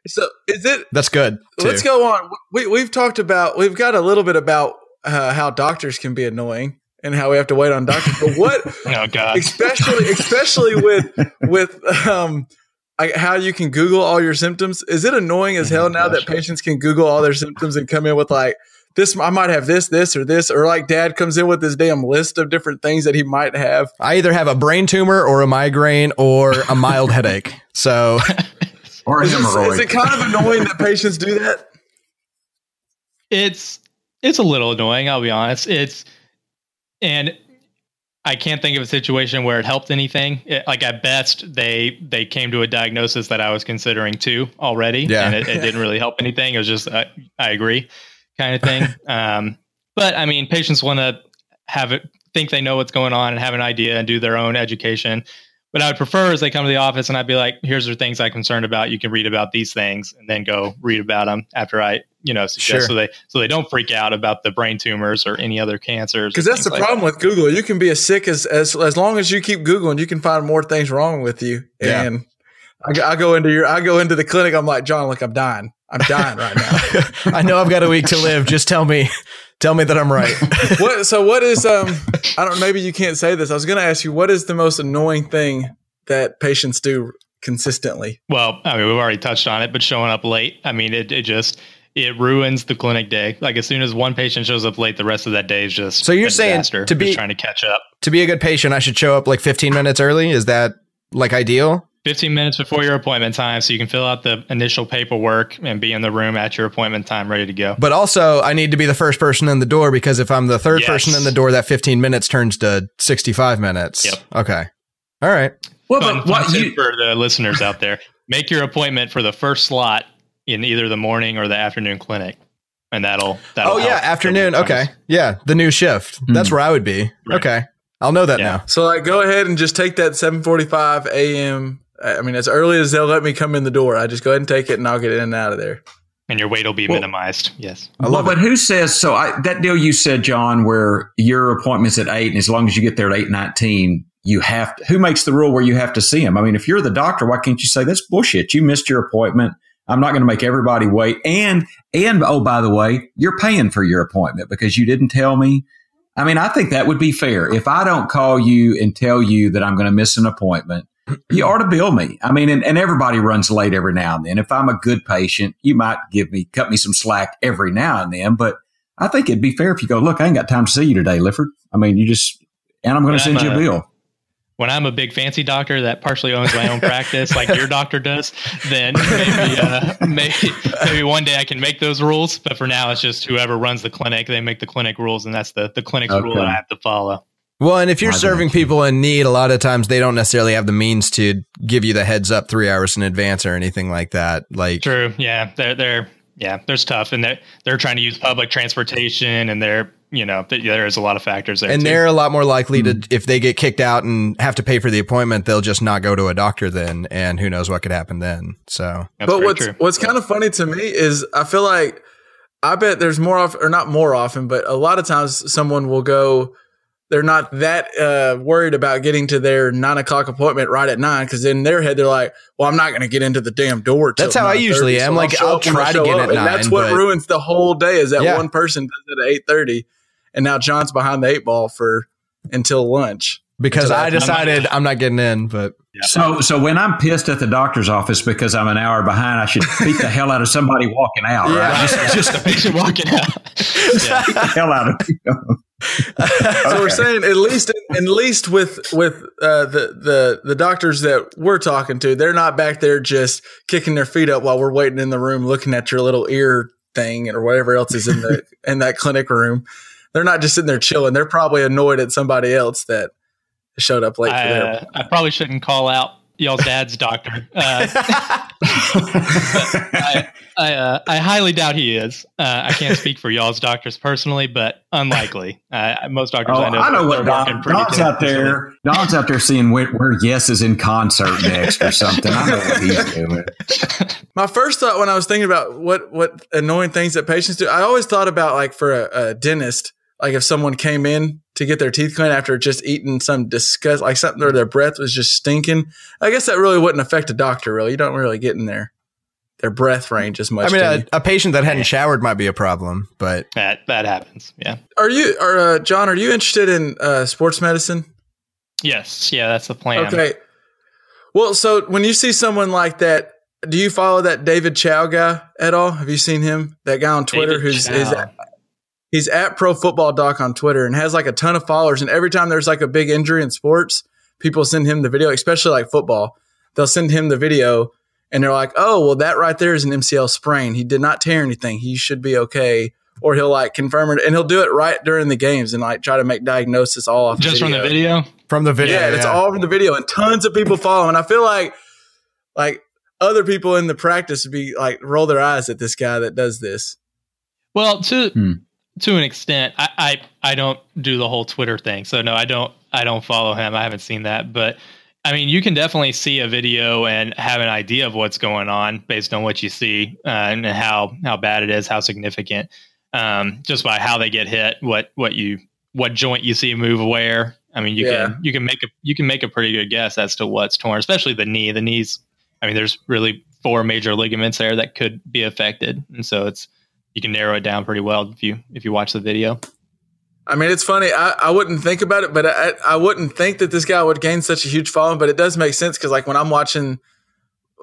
So is it? That's good. Too. Let's go on. We we've talked about we've got a little bit about uh, how doctors can be annoying and how we have to wait on doctors. But what? Oh God! Especially especially with with um I, how you can Google all your symptoms. Is it annoying as hell oh, now gosh. that patients can Google all their symptoms and come in with like this? I might have this, this, or this, or like Dad comes in with this damn list of different things that he might have. I either have a brain tumor or a migraine or a mild headache. So. Or is, this, is it kind of annoying that patients do that? It's it's a little annoying, I'll be honest. It's and I can't think of a situation where it helped anything. It, like at best, they they came to a diagnosis that I was considering too already, yeah. and it, it didn't really help anything. It was just I, I agree kind of thing. um, but I mean, patients want to have it, think they know what's going on and have an idea and do their own education. What I would prefer is they come to the office and I'd be like, here's the things I'm concerned about. You can read about these things and then go read about them after I, you know, suggest sure. so they so they don't freak out about the brain tumors or any other cancers. Because that's the like problem that. with Google. You can be as sick as, as as long as you keep Googling, you can find more things wrong with you. Yeah. And I, I go into your I go into the clinic. I'm like, John, look, I'm dying. I'm dying right now. I know I've got a week to live. Just tell me. Tell me that I'm right. What? So what is, um, I don't, maybe you can't say this. I was going to ask you, what is the most annoying thing that patients do consistently? Well, I mean, we've already touched on it, but showing up late. I mean, it, it just, it ruins the clinic day. Like as soon as one patient shows up late, the rest of that day is just, so you're saying to be trying to catch up. To be a good patient, I should show up like fifteen minutes early. Is that like ideal? fifteen minutes before your appointment time, so you can fill out the initial paperwork and be in the room at your appointment time, ready to go. But also, I need to be the first person in the door, because if I'm the third yes. person in the door, that fifteen minutes turns to sixty-five minutes. Yep. Okay. All right. Well, fun, but what you- for the listeners out there, make your appointment for the first slot in either the morning or the afternoon clinic, and that'll that'll. Oh yeah, afternoon. Okay. Yeah, the new shift. Mm-hmm. That's where I would be. Right. Okay, I'll know that yeah. now. So like, go ahead and just take that seven forty-five a.m. I mean, as early as they'll let me come in the door, I just go ahead and take it, and I'll get in and out of there. And your wait will be well, minimized. Yes. I love well, it. But who says, so I, that deal you said, John, where your appointment's at eight, and as long as you get there at eight nineteen, you have to, who makes the rule where you have to see him? I mean, if you're the doctor, why can't you say, that's bullshit. You missed your appointment. I'm not going to make everybody wait. And, and, oh, by the way, you're paying for your appointment because you didn't tell me. I mean, I think that would be fair. If I don't call you and tell you that I'm going to miss an appointment, you ought to bill me. I mean, and, and everybody runs late every now and then. If I'm a good patient, you might give me, cut me some slack every now and then. But I think it'd be fair if you go, look, I ain't got time to see you today, Lifford. I mean, you just, and I'm going to send you a bill. when I'm a big fancy doctor that partially owns my own practice, like your doctor does, then maybe, uh, maybe maybe one day I can make those rules. But for now, it's just whoever runs the clinic, they make the clinic rules, and that's the, the clinic's okay. rule that I have to follow. Well, and if you're serving people in need, a lot of times they don't necessarily have the means to give you the heads up three hours in advance or anything like that. Like True. Yeah. They're, they're, yeah, there's tough. And they're, they're trying to use public transportation, and they're, you know, th- there is a lot of factors there. And too. They're a lot more likely mm-hmm. to, if they get kicked out and have to pay for the appointment, they'll just not go to a doctor then. And who knows what could happen then. So, That's but what's, true. what's yeah. kind of funny to me is I feel like I bet there's more often, or not more often, but a lot of times someone will go, they're not that uh, worried about getting to their nine o'clock appointment right at nine, because in their head they're like, "Well, I'm not going to get into the damn door." Till that's how I usually am. So like, I'll, I'll try to get up. At and nine, that's what but, ruins the whole day. Is that yeah. one person does it at eight thirty, and now John's behind the eight ball for until lunch because until I decided I'm not getting in. But yeah. so, so when I'm pissed at the doctor's office because I'm an hour behind, I should beat the hell out of somebody walking out. Yeah. Right? Just, just the patient walking out. Yeah. Beat the hell out of. You know. So okay. we're saying at least at least with with uh, the the the doctors that we're talking to, they're not back there just kicking their feet up while we're waiting in the room looking at your little ear thing or whatever else is in the in that clinic room. They're not just sitting there chilling. They're probably annoyed at somebody else that showed up late. I, for their uh, I probably shouldn't call out y'all's dad's doctor. Uh, I I, uh, I highly doubt he is. Uh, I can't speak for y'all's doctors personally, but unlikely. Uh, most doctors oh, I know. I know what Don, Don's out there. Don's out there seeing where, where Yes is in concert next or something. I know what he's doing. My first thought when I was thinking about what what annoying things that patients do, I always thought about like for a, a dentist, like if someone came in to get their teeth cleaned after just eating some disgust, like something or their breath was just stinking. I guess that really wouldn't affect a doctor, really. You don't really get in there. Their breath range as much. I mean, a, a patient that hadn't showered might be a problem, but that that happens. Yeah. Are you, or uh, John? Are you interested in uh, sports medicine? Yes. Yeah, that's the plan. Okay. Well, so when you see someone like that, do you follow that David Chow guy at all? Have you seen him? That guy on Twitter David who's Chow. is. That, He's at Pro Football Doc on Twitter and has like a ton of followers. And every time there's like a big injury in sports, people send him the video, especially like football. They'll send him the video and they're like, oh, well, that right there is an M C L sprain. He did not tear anything. He should be okay. Or he'll like confirm it. And he'll do it right during the games and like try to make diagnosis all off. Just the video. From the video? From the video. Yeah, yeah, it's all from the video. And tons of people follow. And I feel like, like other people in the practice would be like, roll their eyes at this guy that does this. Well, to... Hmm. To an extent, I, I I don't do the whole Twitter thing, so no, I don't I don't follow him. I haven't seen that, but I mean, you can definitely see a video and have an idea of what's going on based on what you see uh, and how how bad it is, how significant, um, just by how they get hit, what what you what joint you see move where. I mean, you yeah. can you can make a you can make a pretty good guess as to what's torn, especially the knee. The knees, I mean, there's really four major ligaments there that could be affected, and so it's. You can narrow it down pretty well if you if you watch the video. I mean, it's funny. I, I wouldn't think about it, but I, I wouldn't think that this guy would gain such a huge following. But it does make sense because, like, when I'm watching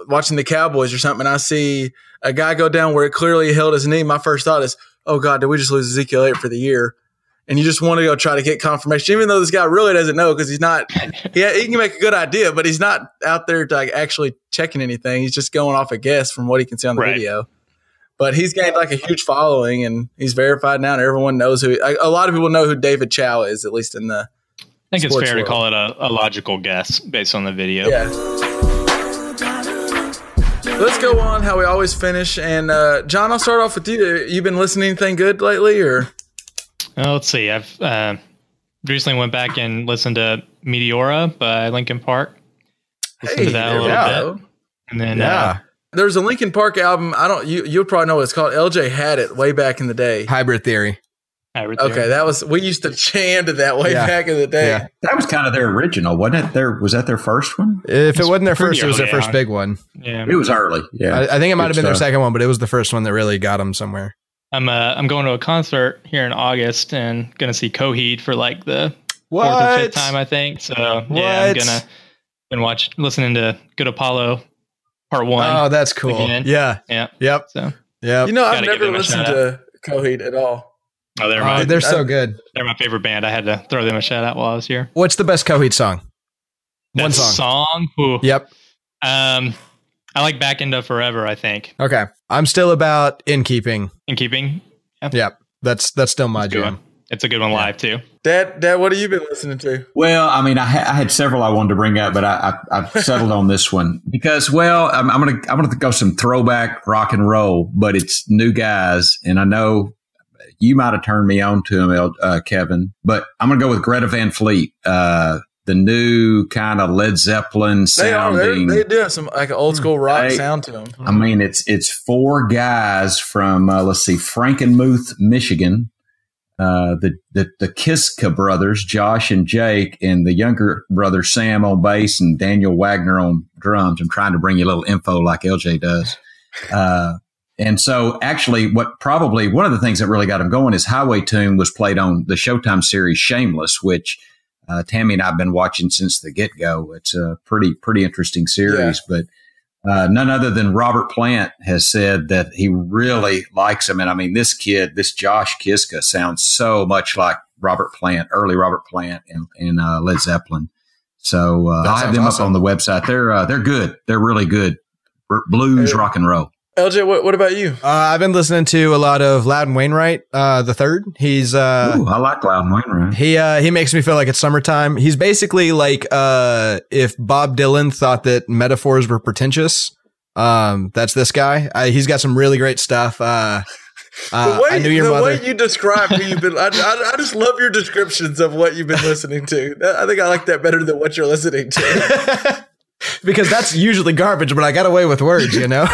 watching the Cowboys or something, and I see a guy go down where it clearly held his knee, my first thought is, "Oh God, did we just lose Ezekiel Elliott for the year?" And you just want to go try to get confirmation, even though this guy really doesn't know because he's not. Yeah, he, he can make a good idea, but he's not out there to, like, actually checking anything. He's just going off a guess from what he can see on the right. video. But he's gained like a huge following, and he's verified now, and everyone knows who – a lot of people know who David Chow is, at least in the I think it's fair world. To call it a, a logical guess based on the video. Yeah. Let's go on how we always finish. And, uh, John, I'll start off with you. You been listening to anything good lately? Or oh, let's see. I've uh, recently went back and listened to Meteora by Linkin Park. Listened hey, to that a little bit. And then yeah. – uh, There's a Linkin Park album. I don't. You you'll probably know what it's called. L J had it way back in the day. Hybrid Theory. Hybrid Theory. Okay, that was we used to jam to that way yeah. back in the day. Yeah. That was kind of their original, wasn't it? Their was that their first one? If it wasn't their first, it was their first on. big one. Yeah, it was early. Yeah, I, I think it might have been their second one, but it was the first one that really got them somewhere. I'm uh, I'm going to a concert here in August and gonna see Coheed for like the what? fourth or fifth time, I think. So yeah, what? I'm gonna been watching listening to Good Apollo. Part one. Oh, that's cool. Again. Yeah. Yeah. Yep. So, yeah. You know, I've never listened to Coheed at all. Oh, they're my, oh, they're so good. They're my favorite band. I had to throw them a shout out while I was here. What's the best Coheed song? That One song. song? Yep. Um, I like Back Into Forever, I think. Okay. I'm still about In Keeping. In Keeping? Yep. yep. That's that's still my jam. It's a good one yeah. live, too. Dad, Dad, what have you been listening to? Well, I mean, I, ha- I had several I wanted to bring up, but I, I, I've settled on this one because, well, I'm, I'm going to I'm gonna go some throwback rock and roll, but it's new guys. And I know you might have turned me on to him, uh, Kevin, but I'm going to go with Greta Van Fleet. Uh The new kind of Led Zeppelin sounding. They, they do have some like an old school rock they, sound to them. I mean, it's it's four guys from uh, let's see, Frankenmuth, Michigan. Uh, the, the the Kiska brothers, Josh and Jake, and the younger brother Sam on bass and Daniel Wagner on drums. I'm trying to bring you a little info like L J does. Uh, and so, actually, what probably one of the things that really got them going is Highway Tune was played on the Showtime series Shameless, which. Uh, Tammy and I have been watching since the get-go. It's a pretty, pretty interesting series. Yeah. But uh, none other than Robert Plant has said that he really likes him. And, I mean, this kid, this Josh Kiska, sounds so much like Robert Plant, early Robert Plant and, and uh, Led Zeppelin. So uh, I have them awesome. up on the website. They're uh, they're good. They're really good. Blues, hey. rock and roll. L J, what, what about you? Uh, I've been listening to a lot of Loudon Wainwright, uh, the third. He's uh, Ooh, I like Loudon Wainwright. He uh, he makes me feel like it's summertime. He's basically like uh, if Bob Dylan thought that metaphors were pretentious. Um, that's this guy. Uh, he's got some really great stuff. Uh, uh, the way, I knew your the mother. way you describe who you've been. I, I, I just love your descriptions of what you've been listening to. I think I like that better than what you're listening to. Because that's usually garbage, but I got away with words, you know?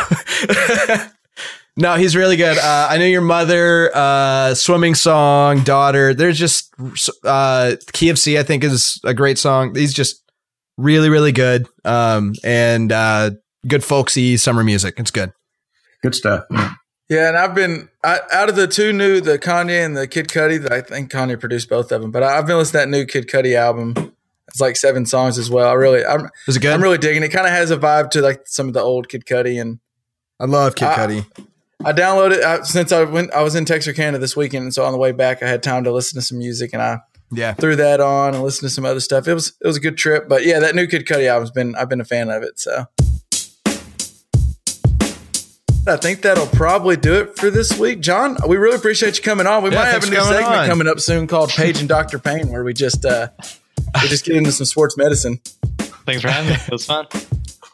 No, he's really good. Uh, I Knew Your Mother, uh, Swimming Song, Daughter. There's just uh, Key of C, I think, is a great song. He's just really, really good. Um, and uh, good folksy summer music. It's good. Good stuff. Yeah, and I've been I, out of the two new, the Kanye and the Kid Cudi, I think Kanye produced both of them, but I've been listening to that new Kid Cudi album. It's like seven songs as well. I really, I'm, Is it good? I'm really digging it. Kind of has a vibe to like some of the old Kid Cudi, and I love Kid Cudi. I, I downloaded I, since I went. I was in Texarkana this weekend, and so on the way back, I had time to listen to some music, and I yeah threw that on and listened to some other stuff. It was it was a good trip, but yeah, that new Kid Cudi album's been I've been a fan of it. So I think that'll probably do it for this week, John. We really appreciate you coming on. We yeah, might have a new segment on. coming up soon called Paige and Doctor Payne, where we just. Uh, We're just getting into some sports medicine. Thanks for having me. It was fun.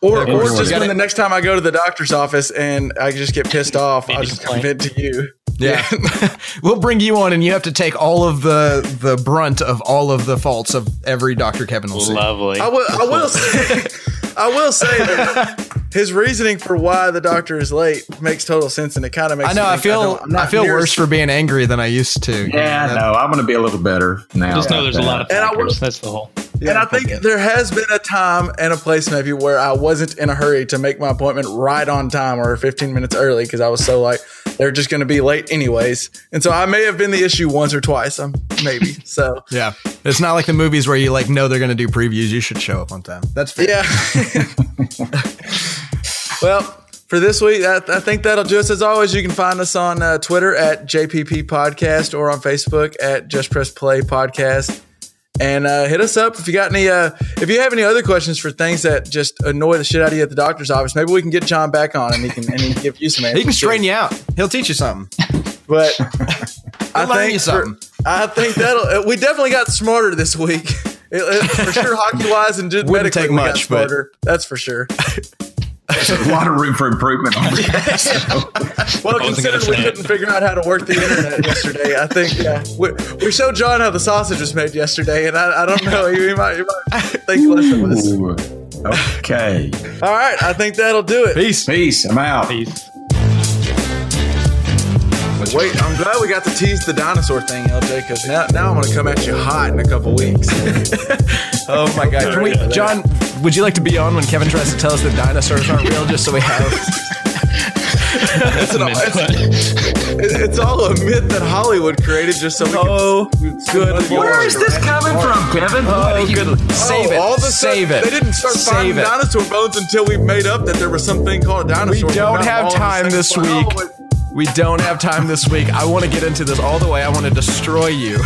Or, or just when it. the next time I go to the doctor's office and I just get pissed off, I'll just come vent to you. Yeah. yeah. We'll bring you on and you have to take all of the the brunt of all of the faults of every Doctor Kevin will see. Lovely. I will, I will say, I will say that his reasoning for why the doctor is late makes total sense, and it kind of makes. I know. I feel. I, I feel worse for being angry than I used to. Yeah, I know. I'm going to be a little better now. Just know there's a lot of factors. That's the whole. Yeah, and I think there has been a time and a place maybe where I wasn't in a hurry to make my appointment right on time or fifteen minutes early because I was so like they're just going to be late anyways. And so I may have been the issue once or twice. Um, maybe. So yeah, it's not like the movies where you like know they're going to do previews. You should show up on time. That's fair. Yeah. Well, for this week, I, I think that'll do us. As always, you can find us on uh, Twitter at J P P Podcast or on Facebook at Just Press Play Podcast. And uh, hit us up if you got any. Uh, if you have any other questions for things that just annoy the shit out of you at the doctor's office, maybe we can get John back on and he can and he can give you some answers. He can straighten you out. He'll teach you something. But I think you something. For, I think that'll. We definitely got smarter this week. It, it, for sure, hockey wise and just medically, take much, we got smarter. But that's for sure. There's a lot of room for improvement on that. So. Well, considering we couldn't figure out how to work the internet yesterday, I think yeah, we, we showed John how the sausage was made yesterday, and I, I don't know. You might, you might think less of us. Okay. All right. I think that'll do it. Peace. Peace. I'm out. Peace. Wait, I'm glad we got to tease the dinosaur thing, L J, because now, now I'm going to come at you hot in a couple weeks. Oh, my God. We, John, would you like to be on when Kevin tries to tell us that dinosaurs aren't real just so we have... it's, an, it's, it's all a myth that Hollywood created just so we oh, can... Oh, good Lord. Where is this coming from, Kevin? Oh, good Lord. Save oh, it. All save sudden, it. They didn't start save finding it. dinosaur bones until we made up that there was something called a dinosaur. We don't have time this week. Hollywood. We don't have time this week. I want to get into this all the way. I want to destroy you.